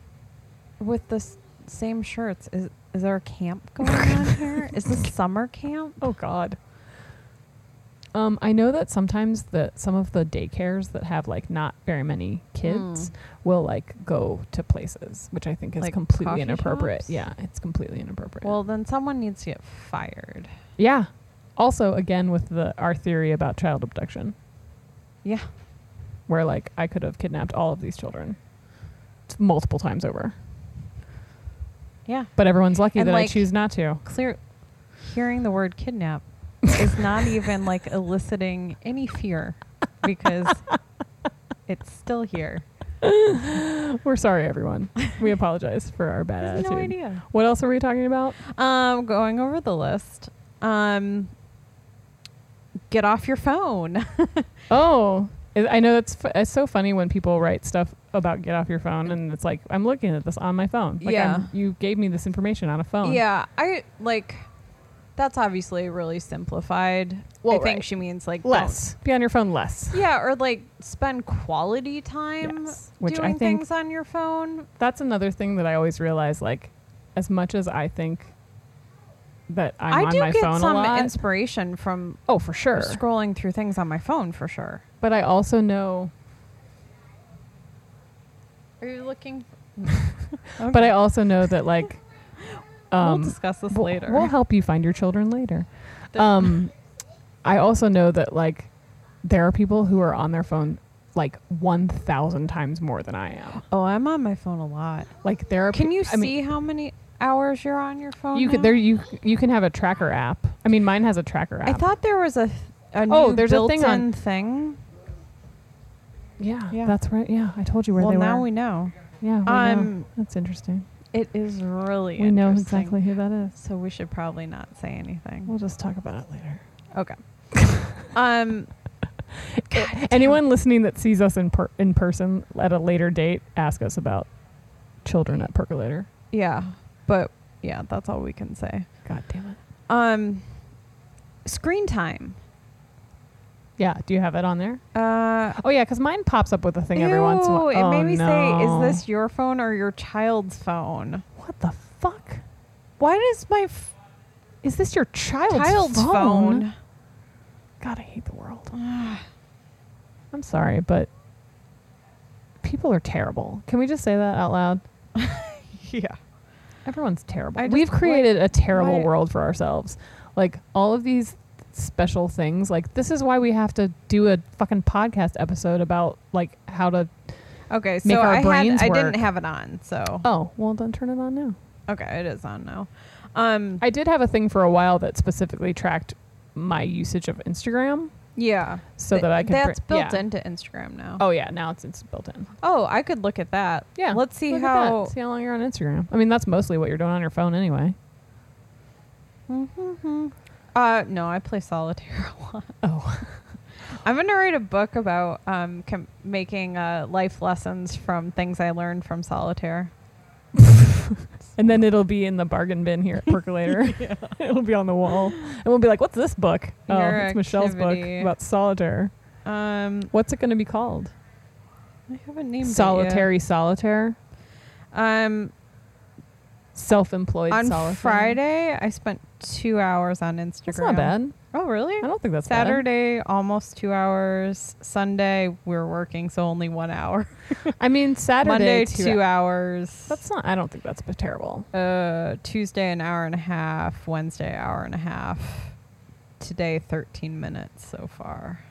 with the s- same shirts. Is is there a camp going on here? Is this summer camp? Oh God. Um, I know that sometimes the some of the daycares that have like not very many kids mm. will like go to places, which I think is like completely inappropriate. Shops? Yeah, it's completely inappropriate. Well, then someone needs to get fired. Yeah. Also, again, with the our theory about child abduction. Yeah. Where like I could have kidnapped all of these children multiple times over. Yeah. But everyone's lucky and that like I choose not to. Clear. Hearing the word kidnap. It's not even like eliciting any fear because it's still here. We're sorry, everyone. We apologize for our bad attitude. No idea. What else are we talking about? Um, going over the list. Um, get off your phone. Oh, I know that's f- it's so funny when people write stuff about get off your phone, and it's like I'm looking at this on my phone. Like, yeah, I'm, you gave me this information on a phone. Yeah, I like. That's obviously really simplified. Well, I think right. she means like less. Be on your phone less. Yeah, or like spend quality time yes. Which doing I think things on your phone. That's another thing that I always realize. Like, as much as I think that I'm I on my phone a lot, I do get some inspiration from oh for sure scrolling through things on my phone for sure. But I also know. Are you looking? Okay. But I also know that like. Um, we'll discuss this we'll, later. We'll help you find your children later. Um, I also know that like there are people who are on their phone like one thousand times more than I am. Oh, I'm on my phone a lot. Like there are. Can pe- you I see mean, how many hours you're on your phone? You now? could there you you can have a tracker app. I mean, mine has a tracker app. I thought there was a, a new oh there's a thing on thing. Yeah, yeah, that's right. Yeah, I told you where well, they were. Well, now we know. Yeah, we um, know. That's interesting. It is really we interesting. We know exactly who that is. So we should probably not say anything. We'll just talk about it later. Okay. um, God, anyone listening that sees us in per- in person at a later date, ask us about children at Percolator. Yeah. But, yeah, that's all we can say. God damn it. Um, screen time. Yeah. Do you have it on there? Uh, oh, yeah, because mine pops up with a thing ew, every once in a while. It oh, made me no. say, is this your phone or your child's phone? What the fuck? Why does my... F- is this your child's, child's phone? phone? God, I hate the world. I'm sorry, but people are terrible. Can we just say that out loud? Yeah. Everyone's terrible. I We've created like, a terrible why? world for ourselves. Like, all of these... special things like this is why we have to do a fucking podcast episode about like how to okay make so our I brains had I work. Didn't have it on so oh well then turn it on now okay it is on now um I did have a thing for a while that specifically tracked my usage of Instagram yeah so Th- that I could that's br- built yeah. into Instagram now oh yeah now it's, it's built in oh I could look at that yeah let's see how see how long you're on Instagram I mean that's mostly what you're doing on your phone anyway mm-hmm Uh, no, I play solitaire a lot. Oh. I'm going to write a book about um, com- making uh, life lessons from things I learned from solitaire. And then it'll be in the bargain bin here at Percolator. Yeah. It'll be on the wall. And we'll be like, what's this book? Oh, Your it's activity. Michelle's book about solitaire. Um, What's it going to be called? I haven't named Solitary it yet. Solitaire? Um... Self-employed on solitaire. On Friday, I spent two hours on Instagram. That's not bad. Oh, really? I don't think that's Saturday, bad. Saturday, almost two hours. Sunday, we're working, so only one hour. I mean, Saturday, Monday, two, two hours. hours. That's not, I don't think that's terrible. Uh, Tuesday, an hour and a half. Wednesday, hour and a half. Today, thirteen minutes so far.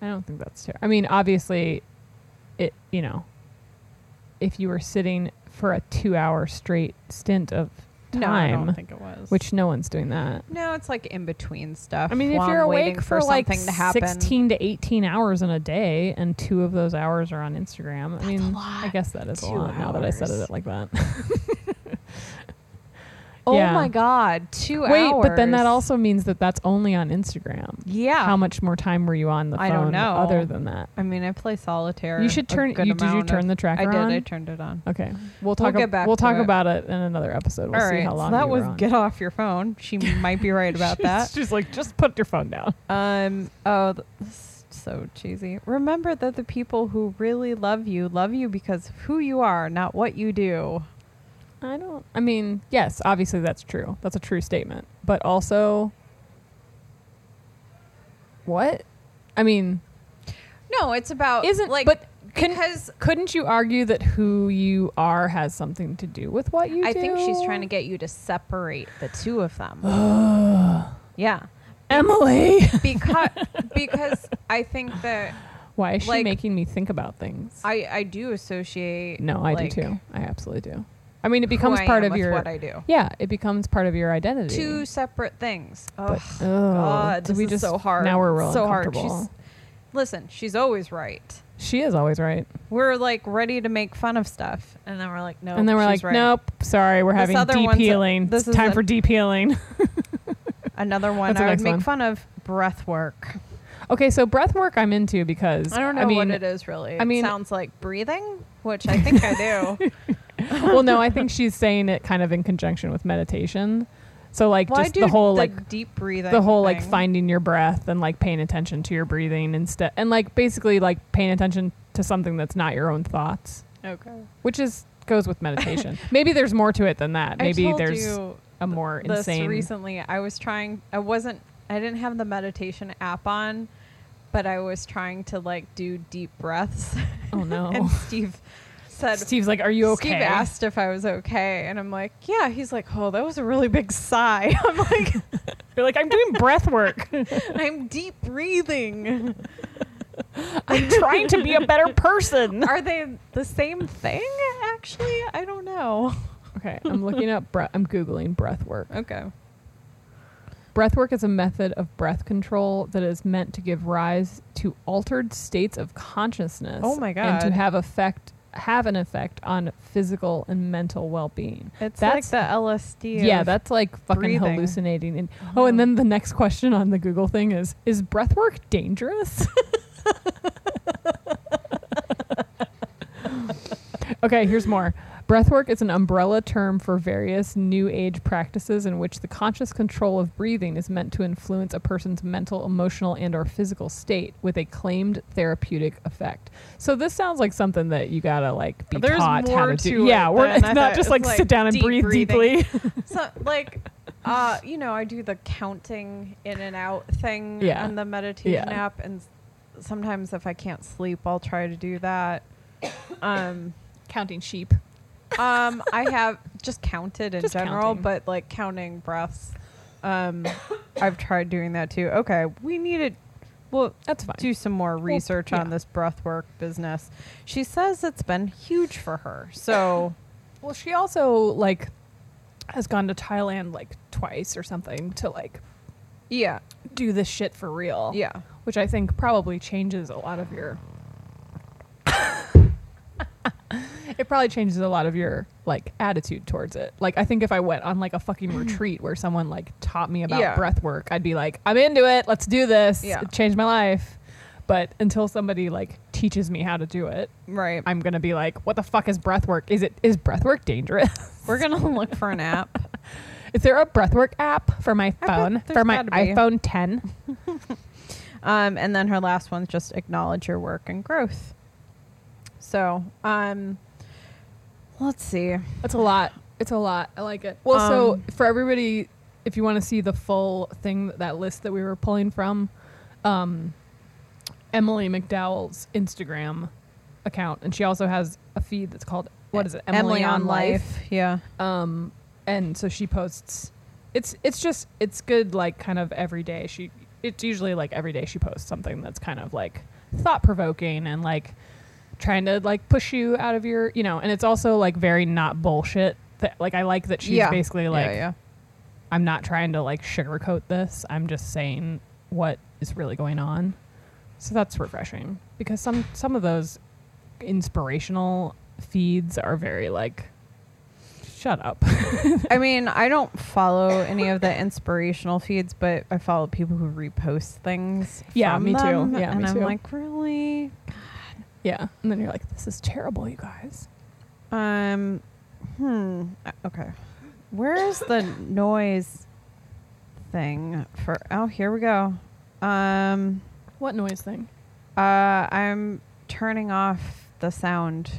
I don't think that's terrible. I mean, obviously, it, you know, if you were sitting... for a two-hour straight stint of time. No, I don't think it was. Which no one's doing that. No, it's like in between stuff. I mean, if you're awake for, for like to sixteen to eighteen hours in a day, and two of those hours are on Instagram. That's I mean, a lot. I guess that is two a lot hours. Now that I said it like that. Oh yeah. My God, two Wait, hours. Wait, but then that also means that that's only on Instagram. Yeah. How much more time were you on the phone I don't know. Other than that? I mean, I play solitaire. You should turn. You, did you turn the tracker on? I did. I turned it on. Okay. We'll talk. We'll, ab- get back we'll talk it. about it in another episode. We'll All see right, how long. So that you was were on. Get off your phone. She might be right about that. She's like, just put your phone down. Um. Oh, that's so cheesy. Remember that the people who really love you love you because of who you are, not what you do. I don't, I mean, yes, obviously that's true. That's a true statement. But also, what? I mean. No, it's about. Isn't, like. But because couldn't you argue that who you are has something to do with what you I do? I think she's trying to get you to separate the two of them. Yeah. Emily. Because, because I think that. Why is she like, making me think about things? I, I do associate. No, I like, do too. I absolutely do. I mean, it becomes who I part am of with your. What I do. Yeah, it becomes part of your identity. Two separate things. Oh, but, oh God, this we is just, so hard. Now we're really so hard. She's, listen, she's always right. She is always right. We're like ready to make fun of stuff, and then we're like, no. Nope, and then we're like, right. nope. Sorry, we're this having deep healing. A, this it's time a, for deep healing. Another one I would make one. fun of: breath work. Okay, so breath work I'm into because... I don't know I mean, what it is, really. I mean, it sounds like breathing, which I think I do. Well, no, I think she's saying it kind of in conjunction with meditation. So, like, well, just the whole, the like... deep breathing The whole, thing. like, finding your breath and, like, paying attention to your breathing instead. And, like, basically, like, paying attention to something that's not your own thoughts. Okay. Which is goes with meditation. Maybe there's more to it than that. Maybe there's a more th- insane... This recently, I was trying... I wasn't... I didn't have the meditation app on, but I was trying to like do deep breaths. Oh no. And Steve said, Steve's like, are you okay? Steve asked if I was okay. And I'm like, yeah. He's like, oh, that was a really big sigh. I'm like, you're like, I'm doing breath work. I'm deep breathing. I'm trying to be a better person. Are they the same thing? Actually, I don't know. Okay. I'm looking up breath. I'm Googling breath work. Okay. Breathwork is a method of breath control that is meant to give rise to altered states of consciousness. Oh my God. And to have effect, have an effect on physical and mental well-being. It's that's, like the L S D. Yeah, that's like fucking breathing. Hallucinating. And, oh. oh, and then the next question on the Google thing is: is breathwork dangerous? Okay, here's more. Breathwork is an umbrella term for various New Age practices in which the conscious control of breathing is meant to influence a person's mental, emotional, and or physical state with a claimed therapeutic effect. So this sounds like something that you gotta like be There's taught how to, to do. It yeah, we're it's not just it like, like sit down and breathe breathing. deeply. So like, uh, you know, I do the counting in and out thing yeah. on the meditation yeah. app, and sometimes if I can't sleep, I'll try to do that. Um, counting sheep. um, I have just counted in just general, counting. But like counting breaths. Um, I've tried doing that too. Okay, we need it. Well, that's fine. Do some more research well, yeah. on this breathwork business. She says it's been huge for her. So, well, she also like has gone to Thailand like twice or something to like, yeah, do this shit for real. Yeah, which I think probably changes a lot of your. It probably changes a lot of your, like, attitude towards it. Like, I think if I went on, like, a fucking retreat where someone, like, taught me about yeah. breath work, I'd be like, I'm into it. Let's do this. Yeah. It changed my life. But until somebody, like, teaches me how to do it, right, I'm going to be like, what the fuck is breath work? Is, it, is breath work dangerous? We're going to look for an app. Is there a breath work app for my phone? For my iPhone ten? um, and then her last one's just acknowledge your work and growth. So, um... let's see. That's a lot. It's a lot. I like it. Well, um, so for everybody, if you want to see the full thing, that list that we were pulling from, um, Emily McDowell's Instagram account. And she also has a feed that's called, what is it? Emily, Emily on, on Life. Life. Yeah. Um, and so she posts, it's, it's just, it's good. Like kind of every day. She, it's usually like every day she posts something that's kind of like thought provoking and like, trying to like push you out of your, you know, and it's also like very not bullshit. That, like I like that she's yeah. basically like, yeah, yeah. I'm not trying to like sugarcoat this. I'm just saying what is really going on. So that's refreshing because some some of those inspirational feeds are very like, shut up. I mean, I don't follow any of the inspirational feeds, but I follow people who repost things. Yeah, me them, too. Yeah, and me I'm too. Like, really? Yeah. And then you're like, this is terrible, you guys. Um, hmm. Okay. Where is the noise thing for? Oh, here we go. Um, what noise thing? Uh, I'm turning off the sound.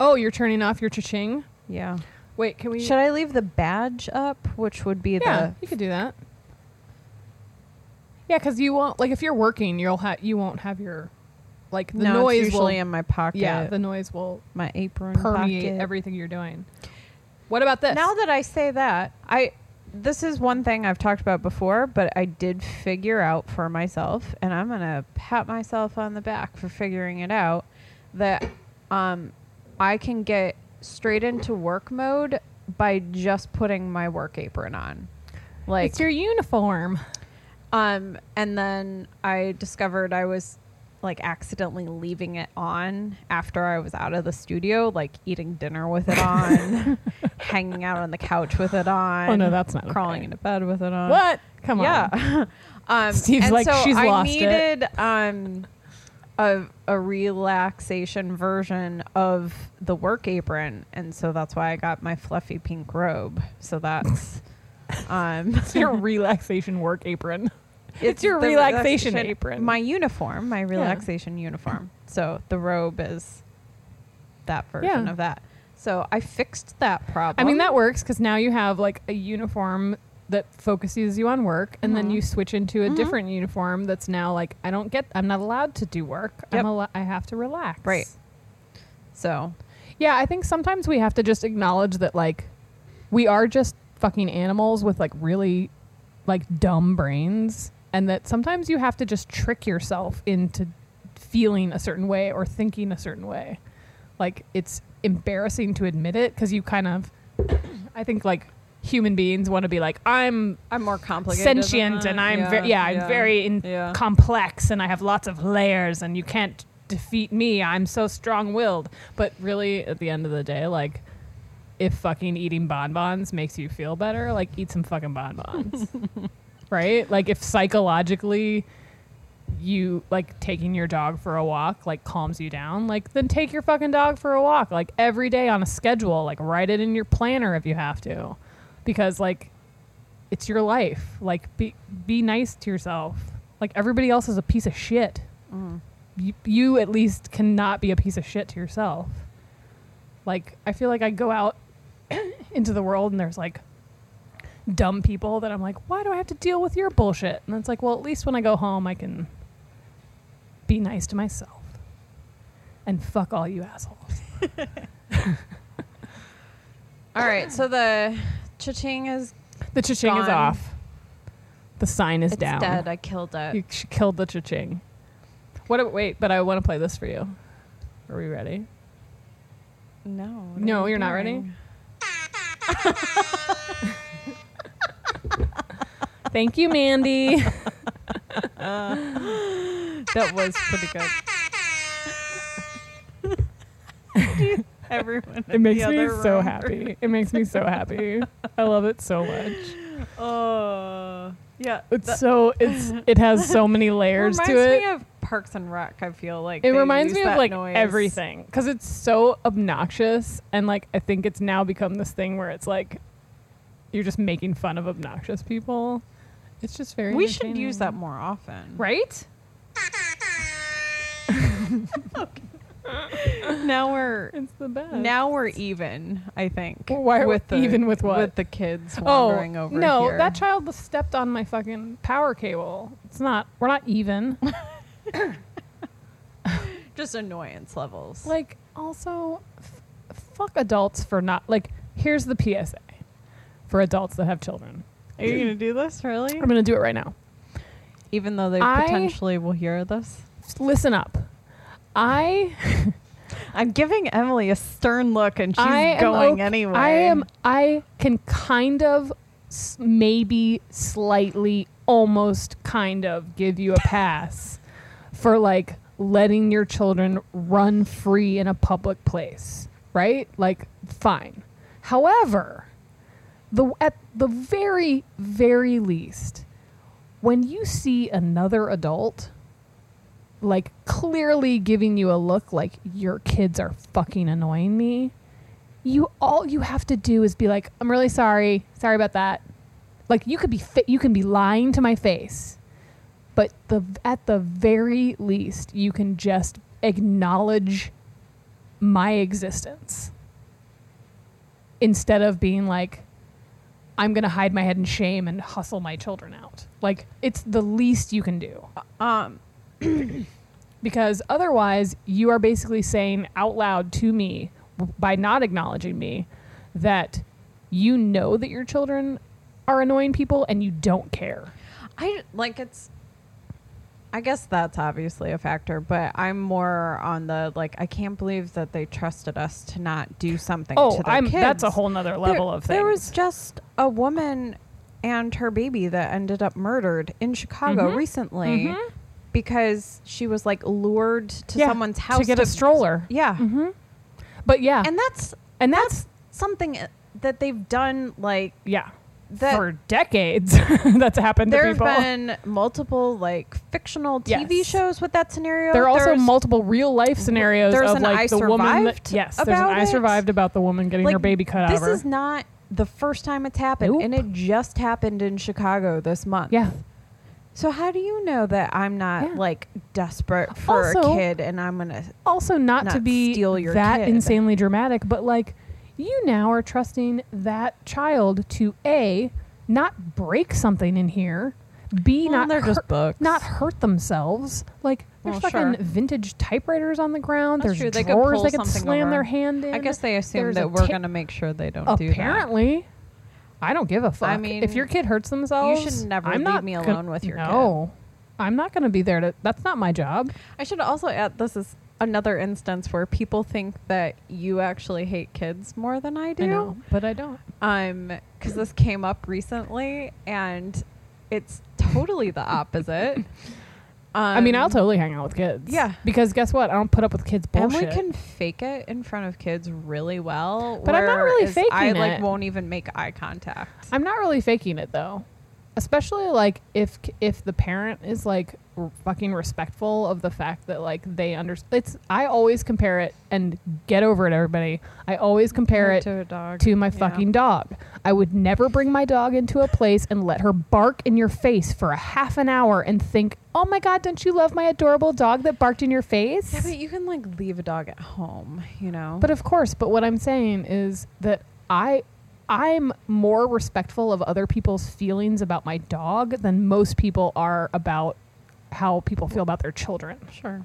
Oh, you're turning off your cha-ching? Yeah. Wait, can we... Should I leave the badge up, which would be yeah, the... Yeah, you could do that. Yeah, because you won't... Like, if you're working, you'll ha- you won't have your... Like, the no, noise it's usually will, in my pocket. Yeah, the noise will... My apron permeate pocket. Everything you're doing. What about this? Now that I say that, I... This is one thing I've talked about before, but I did figure out for myself, and I'm going to pat myself on the back for figuring it out, that um, I can get straight into work mode by just putting my work apron on. Like, it's your uniform. Um, and then I discovered I was like accidentally leaving it on after I was out of the studio, like eating dinner with it on, hanging out on the couch with it on. Oh no, that's not crawling okay. into bed with it on. What? Come yeah. on. Yeah. um, Steve's and like so she's I lost needed, it. Um, a, a relaxation version of the work apron, and so that's why I got my fluffy pink robe. So that's um, it's your relaxation work apron. It's, it's your relaxation, relaxation apron. My uniform, my relaxation yeah. uniform. So the robe is that version yeah. of that. So I fixed that problem. I mean, that works because now you have like a uniform that focuses you on work, and mm-hmm. then you switch into a mm-hmm. different uniform that's now like, I don't get, I'm not allowed to do work. Yep. I'm al- I have to relax. Right. So, yeah, I think sometimes we have to just acknowledge that like we are just fucking animals with like really like dumb brains. And that sometimes you have to just trick yourself into feeling a certain way or thinking a certain way. Like, it's embarrassing to admit it because you kind of, I think, like, human beings want to be like, I'm I'm more complicated, sentient, and I'm yeah, ver- yeah, yeah I'm very in- yeah. complex, and I have lots of layers, and you can't defeat me. I'm so strong-willed. But really, at the end of the day, like, if fucking eating bonbons makes you feel better, like, eat some fucking bonbons. Right? Like, if psychologically you, like, taking your dog for a walk, like, calms you down, like, then take your fucking dog for a walk, like, every day on a schedule. Like, write it in your planner if you have to, because, like, it's your life. Like, be be nice to yourself. Like, everybody else is a piece of shit. Mm. You, you at least cannot be a piece of shit to yourself. Like, I feel like I go out into the world and there's, like, dumb people that I'm like, why do I have to deal with your bullshit? And it's like, well, at least when I go home, I can be nice to myself and fuck all you assholes. All right, so the cha-ching is the cha-ching gone. Is off. The sign is it's down. It's dead. I killed it. You ch- killed the cha-ching. What? A, wait, but I want to play this for you. Are we ready? No. No, you're doing? Not ready. Thank you, Mandy. uh, that was pretty good. Everyone it makes me so room. happy. It makes me so happy. I love it so much. Oh, uh, yeah. It's th- so it's it has so many layers to it. Reminds me of Parks and Rec. I feel like it reminds me of like noise. Everything because it's so obnoxious, and like I think it's now become this thing where it's like you're just making fun of obnoxious people. It's just very we should use that more often, right? now we're it's the best. Now we're even, I think. Well, why are with we the, even with what? With the kids wandering oh, over no, here. No, that child stepped on my fucking power cable. It's not we're not even. Just annoyance levels. Like, also f- fuck adults for not like here's the P S A. For adults that have children. Are you going to do this, really? I'm going to do it right now. Even though they I potentially will hear this? Listen up. I... I'm giving Emily a stern look, and she's I going okay. anyway. I am. I can kind of, s- maybe, slightly, almost kind of give you a pass for, like, letting your children run free in a public place. Right? Like, fine. However... The, at the very, very least, when you see another adult, like, clearly giving you a look like your kids are fucking annoying me, you all you have to do is be like, I'm really sorry. Sorry about that. Like, you could be fi- you can be lying to my face. But the at the very least, you can just acknowledge my existence. instead of being like, I'm going to hide my head in shame and hustle my children out. Like, it's the least you can do. Um, because otherwise, you are basically saying out loud to me, by not acknowledging me, that you know that your children are annoying people and you don't care. I, like, it's... I guess that's obviously a factor, but I'm more on the, like, I can't believe that they trusted us to not do something oh, to their I'm, kids. Oh, that's a whole nother level there, of things. There was just a woman and her baby that ended up murdered in Chicago mm-hmm. recently mm-hmm. because she was, like, lured to yeah, someone's house. To get to, a stroller. Yeah. Mm-hmm. But, yeah. And that's and that's, that's something that they've done, like... yeah. That for decades that's happened to people. There have been multiple like fictional T V yes. shows with that scenario. There are also there's multiple real life scenarios there's of an like I the survived woman that, yes, there's an I it. Survived about the woman getting like, her baby cut out of her. This is not the first time it's happened nope. and it just happened in Chicago this month. Yeah. So how do you know that I'm not yeah. like desperate for also, a kid and I'm going to also not, not to be steal your that kid. Insanely dramatic, but like you now are trusting that child to A, not break something in here, B, well, not, hurt, not hurt themselves. Like, there's well, fucking sure. vintage typewriters on the ground. That's there's true. Drawers they could, they could slam over. Their hand in. I guess they assume there's that we're t- going to make sure they don't Apparently, do that. Apparently. I don't give a fuck. I mean, if your kid hurts themselves, you should never I'm leave me alone gonna, with your no, kid. No. I'm not going to be there to... That's not my job. I should also add, this is... another instance where people think that you actually hate kids more than I do. I know, but I don't. Um, because this came up recently, and it's totally the opposite. Um, I mean, I'll totally hang out with kids. Yeah. Because guess what? I don't put up with kids bullshit. Emily can fake it in front of kids really well. But I'm not really faking I, it. I, like, won't even make eye contact. I'm not really faking it, though. Especially, like, if if the parent is, like, r- fucking respectful of the fact that, like, they understand. It's I always compare it, and get over it, everybody. I always compare it to, a dog. to my yeah. fucking dog. I would never bring my dog into a place and let her bark in your face for a half an hour and think, oh, my God, don't you love my adorable dog that barked in your face? Yeah, but you can, like, leave a dog at home, you know? But, of course. But what I'm saying is that I... I'm more respectful of other people's feelings about my dog than most people are about how people feel about their children. Sure.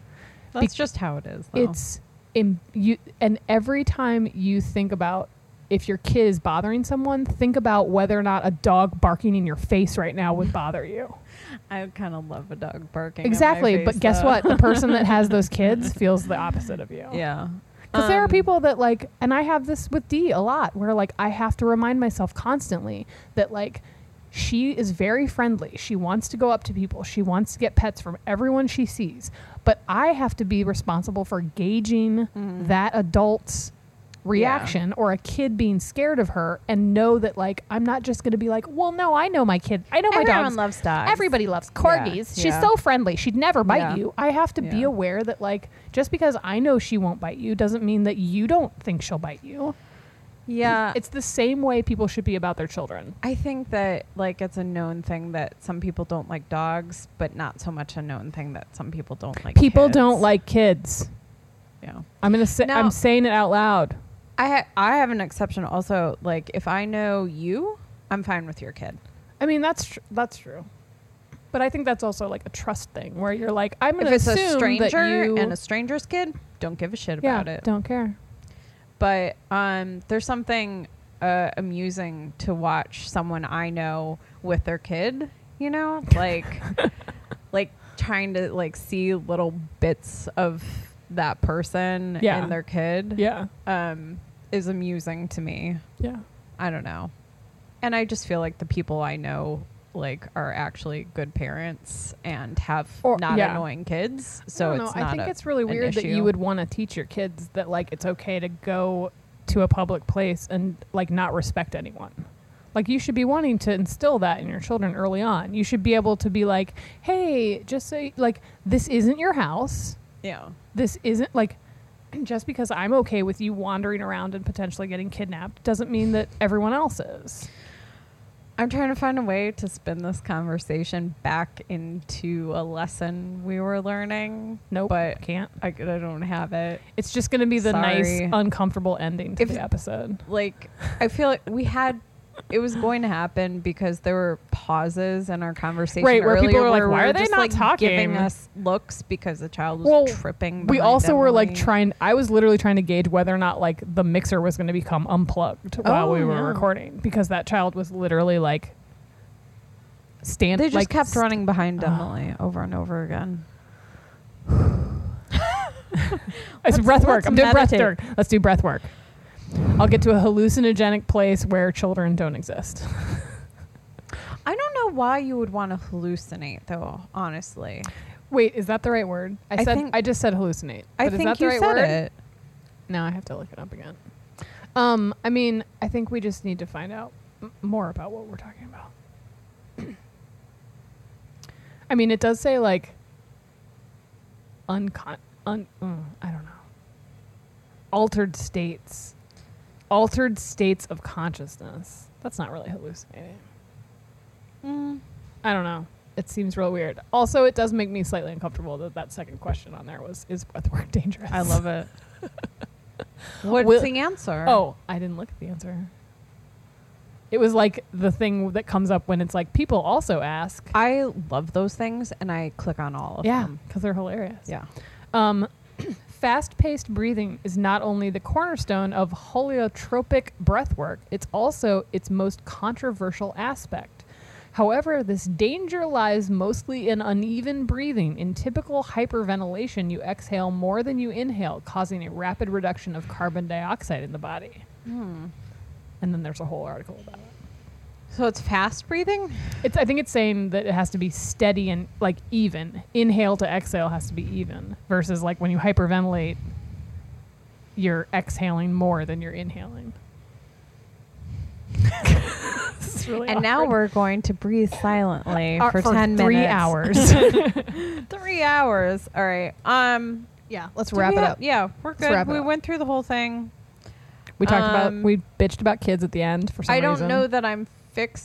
That's Be- just how it is, though. It's in you, and every time you think about if your kid is bothering someone, think about whether or not a dog barking in your face right now would bother you. I kind of love a dog barking. Exactly. But face, guess though. What? The person that has those kids feels the opposite of you. Yeah. Because there are people that, like, and I have this with Dee a lot, where, like, I have to remind myself constantly that, like, she is very friendly. She wants to go up to people. She wants to get pets from everyone she sees. But I have to be responsible for gauging mm. that adult's reaction yeah. or a kid being scared of her and know that, like, I'm not just going to be like, well, no, I know my kid. I know Everyone my dogs. Everyone loves dogs. Everybody loves corgis. Yeah. She's yeah. so friendly. She'd never bite yeah. you. I have to yeah. be aware that, like, just because I know she won't bite you doesn't mean that you don't think she'll bite you. Yeah. It's the same way people should be about their children. I think that, like, it's a known thing that some people don't like dogs, but not so much a known thing that some people don't like people kids. Don't like kids. Yeah. I'm going to say, I'm saying it out loud. I ha- I have an exception also. Like, if I know you, I'm fine with your kid. I mean, that's tr- that's true. But I think that's also, like, a trust thing where you're like, I'm going to assume a stranger that you... and a stranger's kid, don't give a shit yeah, about it. Don't care. But um, there's something uh, amusing to watch someone I know with their kid, you know? Like, like trying to, like, see little bits of... that person yeah. and their kid yeah um is amusing to me. yeah I don't know, and I just feel like the people I know, like, are actually good parents and have or, not yeah. annoying kids, so I it's not I think a, it's really weird that you would want to teach your kids that, like, it's okay to go to a public place and, like, not respect anyone. Like, you should be wanting to instill that in your children early on. You should be able to be like, hey, just say, like, this isn't your house. Yeah. This isn't, like, just because I'm okay with you wandering around and potentially getting kidnapped doesn't mean that everyone else is. I'm trying to find a way to spin this conversation back into a lesson we were learning. Nope. But can't. I, I don't have it. It's just going to be the Sorry. nice, uncomfortable ending to if, the episode. Like, I feel like we had... It was going to happen because there were pauses in our conversation. Right, where earlier, people were like, why are they just, not like, talking? Giving us looks because the child was well, tripping. We also Emily. were like trying, I was literally trying to gauge whether or not like the mixer was going to become unplugged oh, while we were no. recording, because that child was literally like standing. They just like, kept st- running behind uh, Emily over and over again. It's breath work. I'm doing breath work. Let's do breath work. I'll get to a hallucinogenic place where children don't exist. I don't know why you would want to hallucinate, though, honestly. Wait, is that the right word? I, I said I just said hallucinate. I but think is that you the right said word? It. No, I have to look it up again. Um, I mean, I think we just need to find out m- more about what we're talking about. I mean, it does say, like, uncon... Un- mm, I don't know. Altered states. Altered states of consciousness. That's not really hallucinating. Mm. I don't know. It seems real weird. Also, it does make me slightly uncomfortable that that second question on there was, is breathwork dangerous? I love it. What's Will, the answer? Oh, I didn't look at the answer. It was like the thing that comes up when it's like, people also ask. I love those things, and I click on all of yeah, them. Yeah, because they're hilarious. Yeah. Um... Fast-paced breathing is not only the cornerstone of holiotropic breathwork, it's also its most controversial aspect. However, this danger lies mostly in uneven breathing. In typical hyperventilation, you exhale more than you inhale, causing a rapid reduction of carbon dioxide in the body. Mm. And then there's a whole article about it. So it's fast breathing? It's. I think it's saying that it has to be steady and like even. Inhale to exhale has to be even. Versus like when you hyperventilate, you're exhaling more than you're inhaling. It's really and awkward. Now we're going to breathe silently uh, for, for ten three minutes. Three hours. Three hours. All right. Um. Yeah. Let's wrap it have, up. Yeah, we're good. We went through the whole thing. We talked um, about. We bitched about kids at the end for some reason. I don't reason. know that I'm. fixed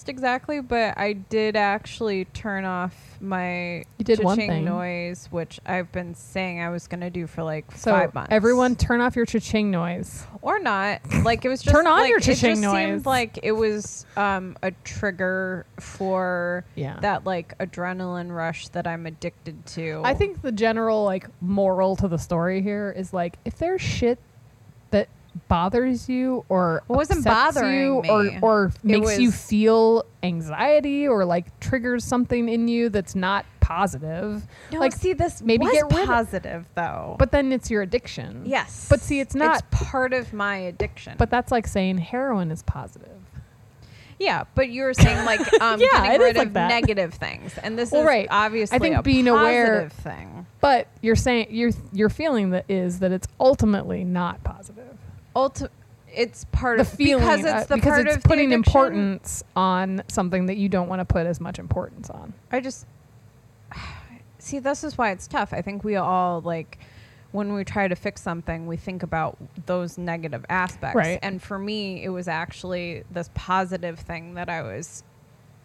exactly, but I did actually turn off my cha-ching noise, which I've been saying I was going to do for like so five months. Everyone turn off your cha-ching noise. Or not. Like it was just turn on like your cha-ching it just noise. Seemed like it was um, a trigger for yeah. that like adrenaline rush that I'm addicted to. I think the general like moral to the story here is like, if there's shit that bothers you or what wasn't bothering you me. or, or makes you feel anxiety or like triggers something in you that's not positive. No, like see this maybe was get rid positive of, though. But then it's your addiction. Yes. But see it's not it's part of my addiction. But that's like saying heroin is positive. Yeah, but you were saying like um yeah, getting rid like of that. negative things. And this well, is right. obviously I think a being positive aware, thing. But you're saying you're you're feeling that is that it's ultimately not positive. Ulti- it's part the of feeling because it's the because part it's of putting importance on something that you don't want to put as much importance on. I just see this is why it's tough. I think we all like when we try to fix something, we think about those negative aspects. Right. And for me, it was actually this positive thing that I was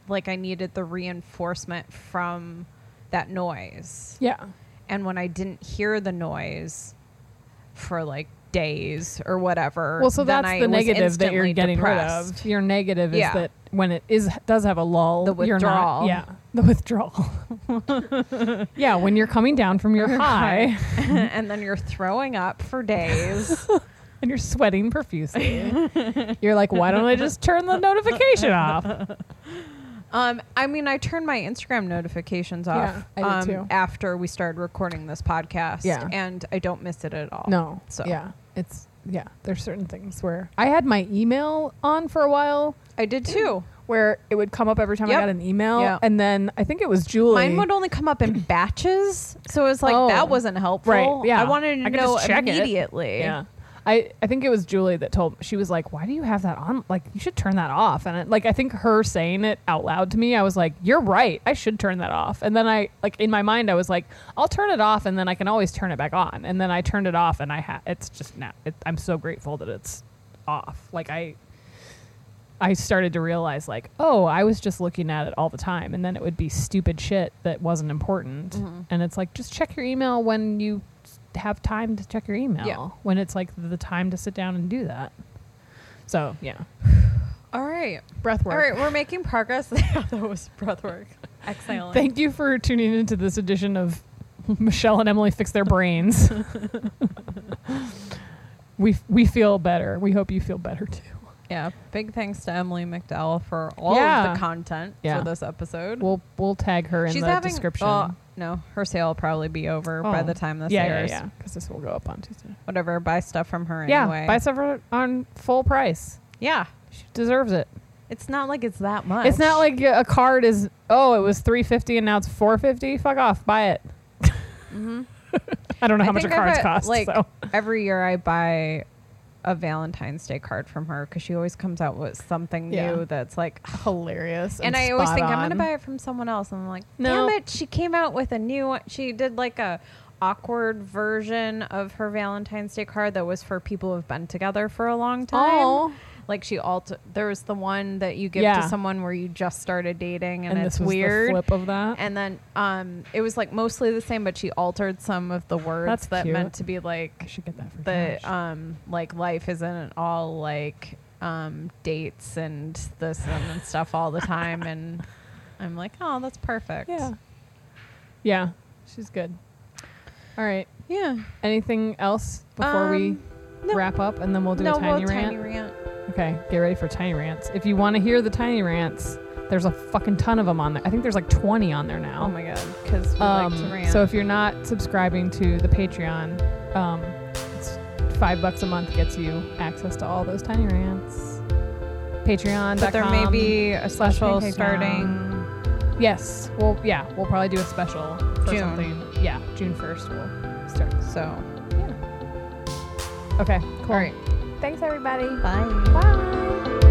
like I needed the reinforcement from that noise. Yeah. And when I didn't hear the noise for like days or whatever. Well, so that's I the negative that you're getting depressed. rid of. Your negative yeah. is that when it is does have a lull, the withdrawal. You're not, yeah, the withdrawal. yeah, when you're coming down from your high, and then you're throwing up for days, and you're sweating profusely. You're like, why don't I just turn the notification off? Um, I mean, I turned my Instagram notifications off yeah, I um, did too. after we started recording this podcast, yeah. and I don't miss it at all. No, so yeah. It's yeah. There's certain things where I had my email on for a while. I did too. Where it would come up every time yep. I got an email, yep. and then I think it was Julie. Mine would only come up in batches, so it was like oh, that wasn't helpful. Right? Yeah. I wanted to I know immediately. It. Yeah. I, I think it was Julie that told me. She was like, why do you have that on? Like, you should turn that off. And I, like, I think her saying it out loud to me, I was like, you're right. I should turn that off. And then I, like, in my mind, I was like, I'll turn it off and then I can always turn it back on. And then I turned it off and I ha- it's just now. Nah, it, I'm so grateful that it's off. Like, I, I I started to realize, like, oh, I was just looking at it all the time, and then it would be stupid shit that wasn't important. Mm-hmm. And it's like, just check your email when you have time to check your email. Yeah. When it's like the time to sit down and do that. So yeah. All right, breath work. All right, we're making progress. That was breath work. Exhaling. Thank you for tuning into this edition of Michelle and Emily Fix Their Brains. we f- we feel better. We hope you feel better too. Yeah, big thanks to Emily McDowell for all yeah. of the content yeah. for this episode. We'll we'll tag her in She's the having, description. Uh, no, her sale will probably be over oh. by the time this yeah, airs. Yeah, yeah, because this will go up on Tuesday. Whatever, buy stuff from her yeah, anyway. Yeah, buy stuff on full price. Yeah. She deserves it. It's not like it's that much. It's not like a card is, oh, it was three fifty and now it's four fifty. Fuck off. Buy it. Mm-hmm. I don't know I how much a card costs. Like so. Every year I buy a Valentine's Day card from her because she always comes out with something yeah. new that's like hilarious. And, and I always think on. I'm going to buy it from someone else. And I'm like, no. damn it. She came out with a new one. She did like a awkward version of her Valentine's Day card that was for people who have been together for a long time. Oh. Like she alter there was the one that you give yeah. to someone where you just started dating and, and it's this was weird. The flip of that. And then um it was like mostly the same, but she altered some of the words That's that cute. meant to be like I should get that for the cash. um like life isn't all like um dates and this and, and stuff all the time and I'm like, oh, that's perfect. Yeah. Yeah. She's good. All right. Yeah. Anything else before um, we no. wrap up and then we'll do no, a tiny we'll rant? Tiny rant. Okay, get ready for tiny rants. If you want to hear the tiny rants, there's a fucking ton of them on there. I think there's like twenty on there now. Oh my god, because we um, like to rant. So if you're not subscribing to the Patreon, um, it's five bucks a month gets you access to all those tiny rants. Patreon dot com. But there may be a special starting. Yes, well, yeah, we'll probably do a special for June. something. Yeah, June first we'll start. So, yeah. Okay, cool. All right. Thanks, everybody. Bye. Bye.